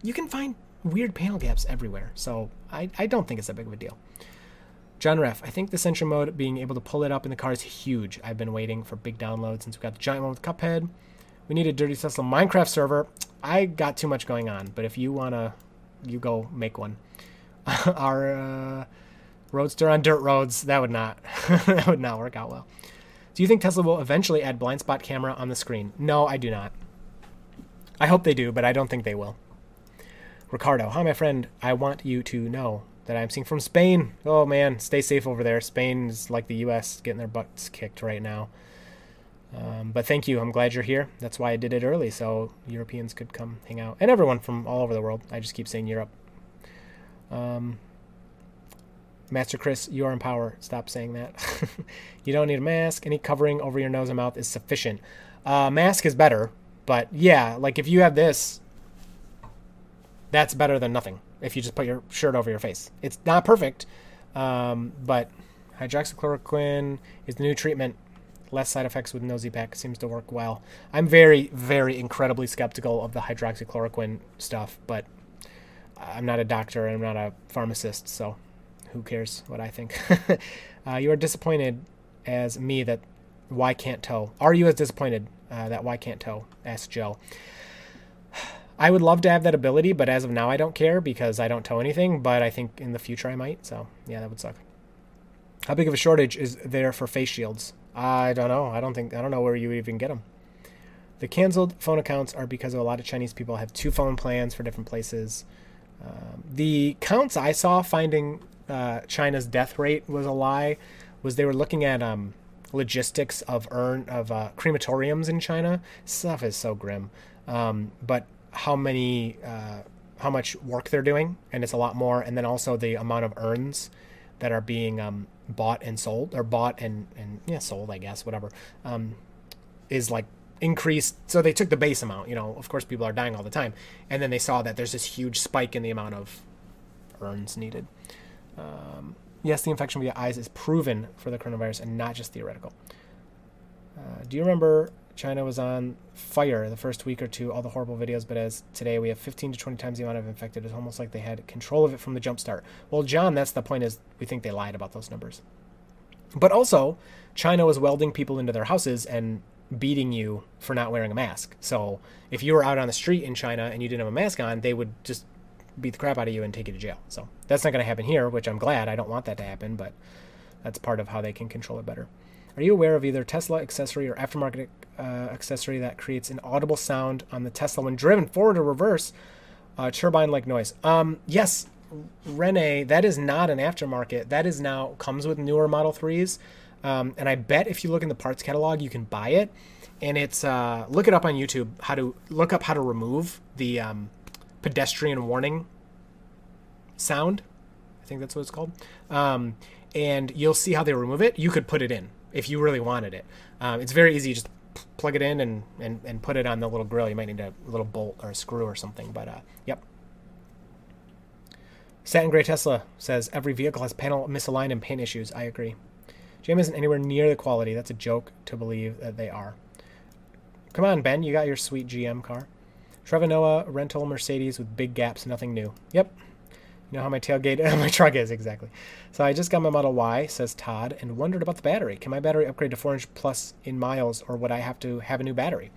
You can find weird panel gaps everywhere, so I, I don't think it's that big of a deal. John Reff, I think the Sentry Mode, being able to pull it up in the car is huge. I've been waiting for big downloads since we got the giant one with Cuphead. We need a Dirty Tesla Minecraft server. I got too much going on, but if you want to, you go make one. Our uh, Roadster on dirt roads, that would not, that would not work out well. Do you think Tesla will eventually add blind spot camera on the screen? No, I do not. I hope they do, but I don't think they will. Ricardo, hi, my friend. I want you to know that I'm seeing from Spain. Oh, man, stay safe over there. Spain is like the U S, getting their butts kicked right now. Um, but thank you. I'm glad you're here. That's why I did it early, so Europeans could come hang out. And everyone from all over the world. I just keep saying Europe. Um, Master Chris, you are in power. Stop saying that. You don't need a mask. Any covering over your nose and mouth is sufficient. Uh, mask is better, but yeah, like if you have this... That's better than nothing if you just put your shirt over your face. It's not perfect, um, but hydroxychloroquine is the new treatment. Less side effects with Nosy Pack seems to work well. I'm very, very incredibly skeptical of the hydroxychloroquine stuff, but I'm not a doctor and I'm not a pharmacist, so who cares what I think. uh, you are disappointed as me that Y can't tow. Are you as disappointed uh, that Y can't tow? Asked Joe. I would love to have that ability, but as of now, I don't care because I don't tow anything, but I think in the future I might, so yeah, that would suck. How big of a shortage is there for face shields? I don't know. I don't think, I don't know where you even get them. The canceled phone accounts are because of a lot of Chinese people have two phone plans for different places. Um, the counts I saw finding uh, China's death rate was a lie, was they were looking at um, logistics of, urn, of uh, crematoriums in China. Stuff is so grim, um, but how many, uh, how much work they're doing, and it's a lot more. And then also the amount of urns that are being um, bought and sold, or bought and, and yeah, sold, I guess, whatever, um, is like increased. So they took the base amount, you know, of course people are dying all the time. And then they saw that there's this huge spike in the amount of urns needed. Um, yes, the infection via eyes is proven for the coronavirus and not just theoretical. Uh, do you remember... China was on fire the first week or two, all the horrible videos, but as today we have fifteen to twenty times the amount of infected. It's almost like they had control of it from the jump start. Well, John, that's the point, is we think they lied about those numbers. But also, China was welding people into their houses and beating you for not wearing a mask. So if you were out on the street in China and you didn't have a mask on, they would just beat the crap out of you and take you to jail. So that's not going to happen here, which I'm glad. I don't want that to happen, but that's part of how they can control it better. Are you aware of either Tesla accessory or aftermarket uh, accessory that creates an audible sound on the Tesla when driven forward or reverse, uh, turbine-like noise? Um, yes, Rene, that is not an aftermarket. That is now comes with newer Model threes, um, and I bet if you look in the parts catalog, you can buy it. And it's uh, look it up on YouTube. How to look up how to remove the um, pedestrian warning sound? I think that's what it's called. Um, and you'll see how they remove it. You could put it in if you really wanted it. Um, it's very easy. You just plug it in and, and, and put it on the little grill. You might need a little bolt or a screw or something, but uh, yep. Satin Gray Tesla says, every vehicle has panel misaligned and paint issues. I agree. Jam isn't anywhere near the quality. That's a joke to believe that they are. Come on, Ben. You got your sweet G M car. Trevor Noah, rental Mercedes with big gaps, nothing new. Yep. You know how my tailgate and my truck is, exactly. So I just got my Model Y, says Todd, and wondered about the battery. Can my battery upgrade to four inch plus in miles, or would I have to have a new battery?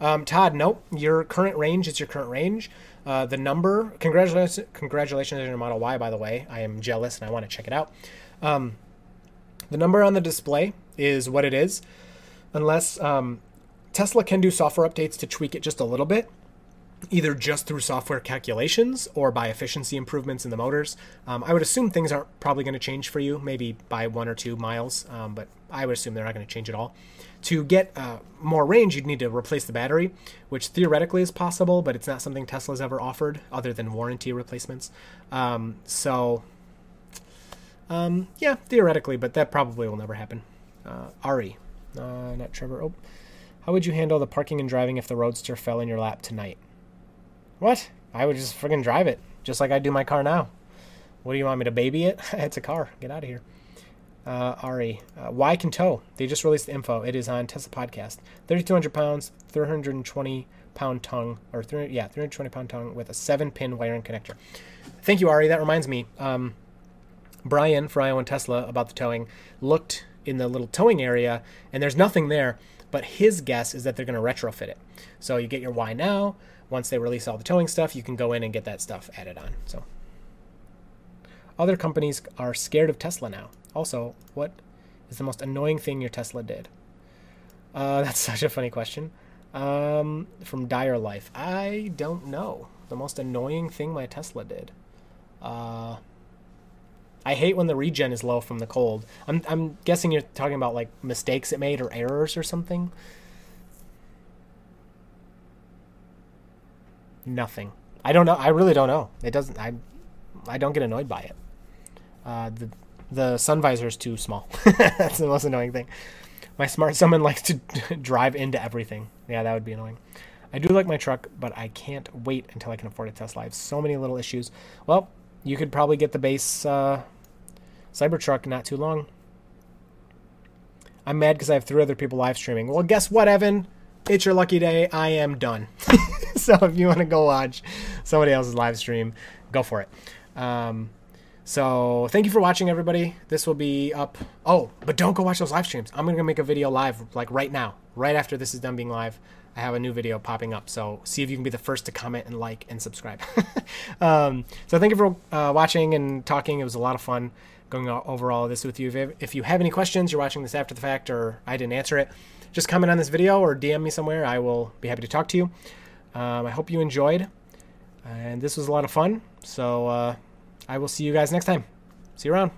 Um, Todd, nope. Your current range is your current range. Uh, the number, congratulations, congratulations on your Model Y, by the way. I am jealous and I want to check it out. Um, the number on the display is what it is. Unless um, Tesla can do software updates to tweak it just a little bit, either just through software calculations or by efficiency improvements in the motors. Um, I would assume things aren't probably going to change for you, maybe by one or two miles, um, but I would assume they're not going to change at all. To get uh, more range, you'd need to replace the battery, which theoretically is possible, but it's not something Tesla's ever offered other than warranty replacements. Um, so, um, yeah, theoretically, but that probably will never happen. Uh, Ari, uh, not Trevor. Oh, how would you handle the parking and driving if the Roadster fell in your lap tonight? What? I would just friggin' drive it, just like I do my car now. What do you want me to baby it? It's a car. Get out of here. Uh, Ari, uh, Y can tow. They just released the info. It is on Tesla podcast. thirty-two hundred pounds, three hundred twenty pound tongue, or three hundred, yeah, three hundred twenty pound tongue with a seven pin wiring connector. Thank you, Ari. That reminds me. Um, Brian for I O and Tesla about the towing looked in the little towing area, and there's nothing there. But his guess is that they're going to retrofit it. So you get your Y now. Once they release all the towing stuff, you can go in and get that stuff added on. So other companies are scared of Tesla now. Also, what is the most annoying thing your Tesla did? Uh, that's such a funny question. Um, from Dire Life. I don't know. The most annoying thing my Tesla did. Uh, I hate when the regen is low from the cold. I'm, I'm guessing you're talking about like mistakes it made or errors or something. Nothing. I don't know. I really don't know. It doesn't. I, I don't get annoyed by it. Uh, the the sun visor is too small. That's the most annoying thing. My smart summon likes to drive into everything. Yeah, that would be annoying. I do like my truck, but I can't wait until I can afford a Tesla. I have so many little issues. Well, you could probably get the base uh, Cybertruck not too long. I'm mad because I have three other people live streaming. Well, guess what, Evan? It's your lucky day. I am done. So if you want to go watch somebody else's live stream, go for it. Um, so thank you for watching, everybody. This will be up. Oh, but don't go watch those live streams. I'm going to make a video live like right now, right after this is done being live. I have a new video popping up. So see if you can be the first to comment and like and subscribe. um, so thank you for uh, watching and talking. It was a lot of fun going over all of this with you. If you have any questions, you're watching this after the fact, or I didn't answer it, just comment on this video or D M me somewhere. I will be happy to talk to you. Um, I hope you enjoyed, and this was a lot of fun, so uh, I will see you guys next time. See you around.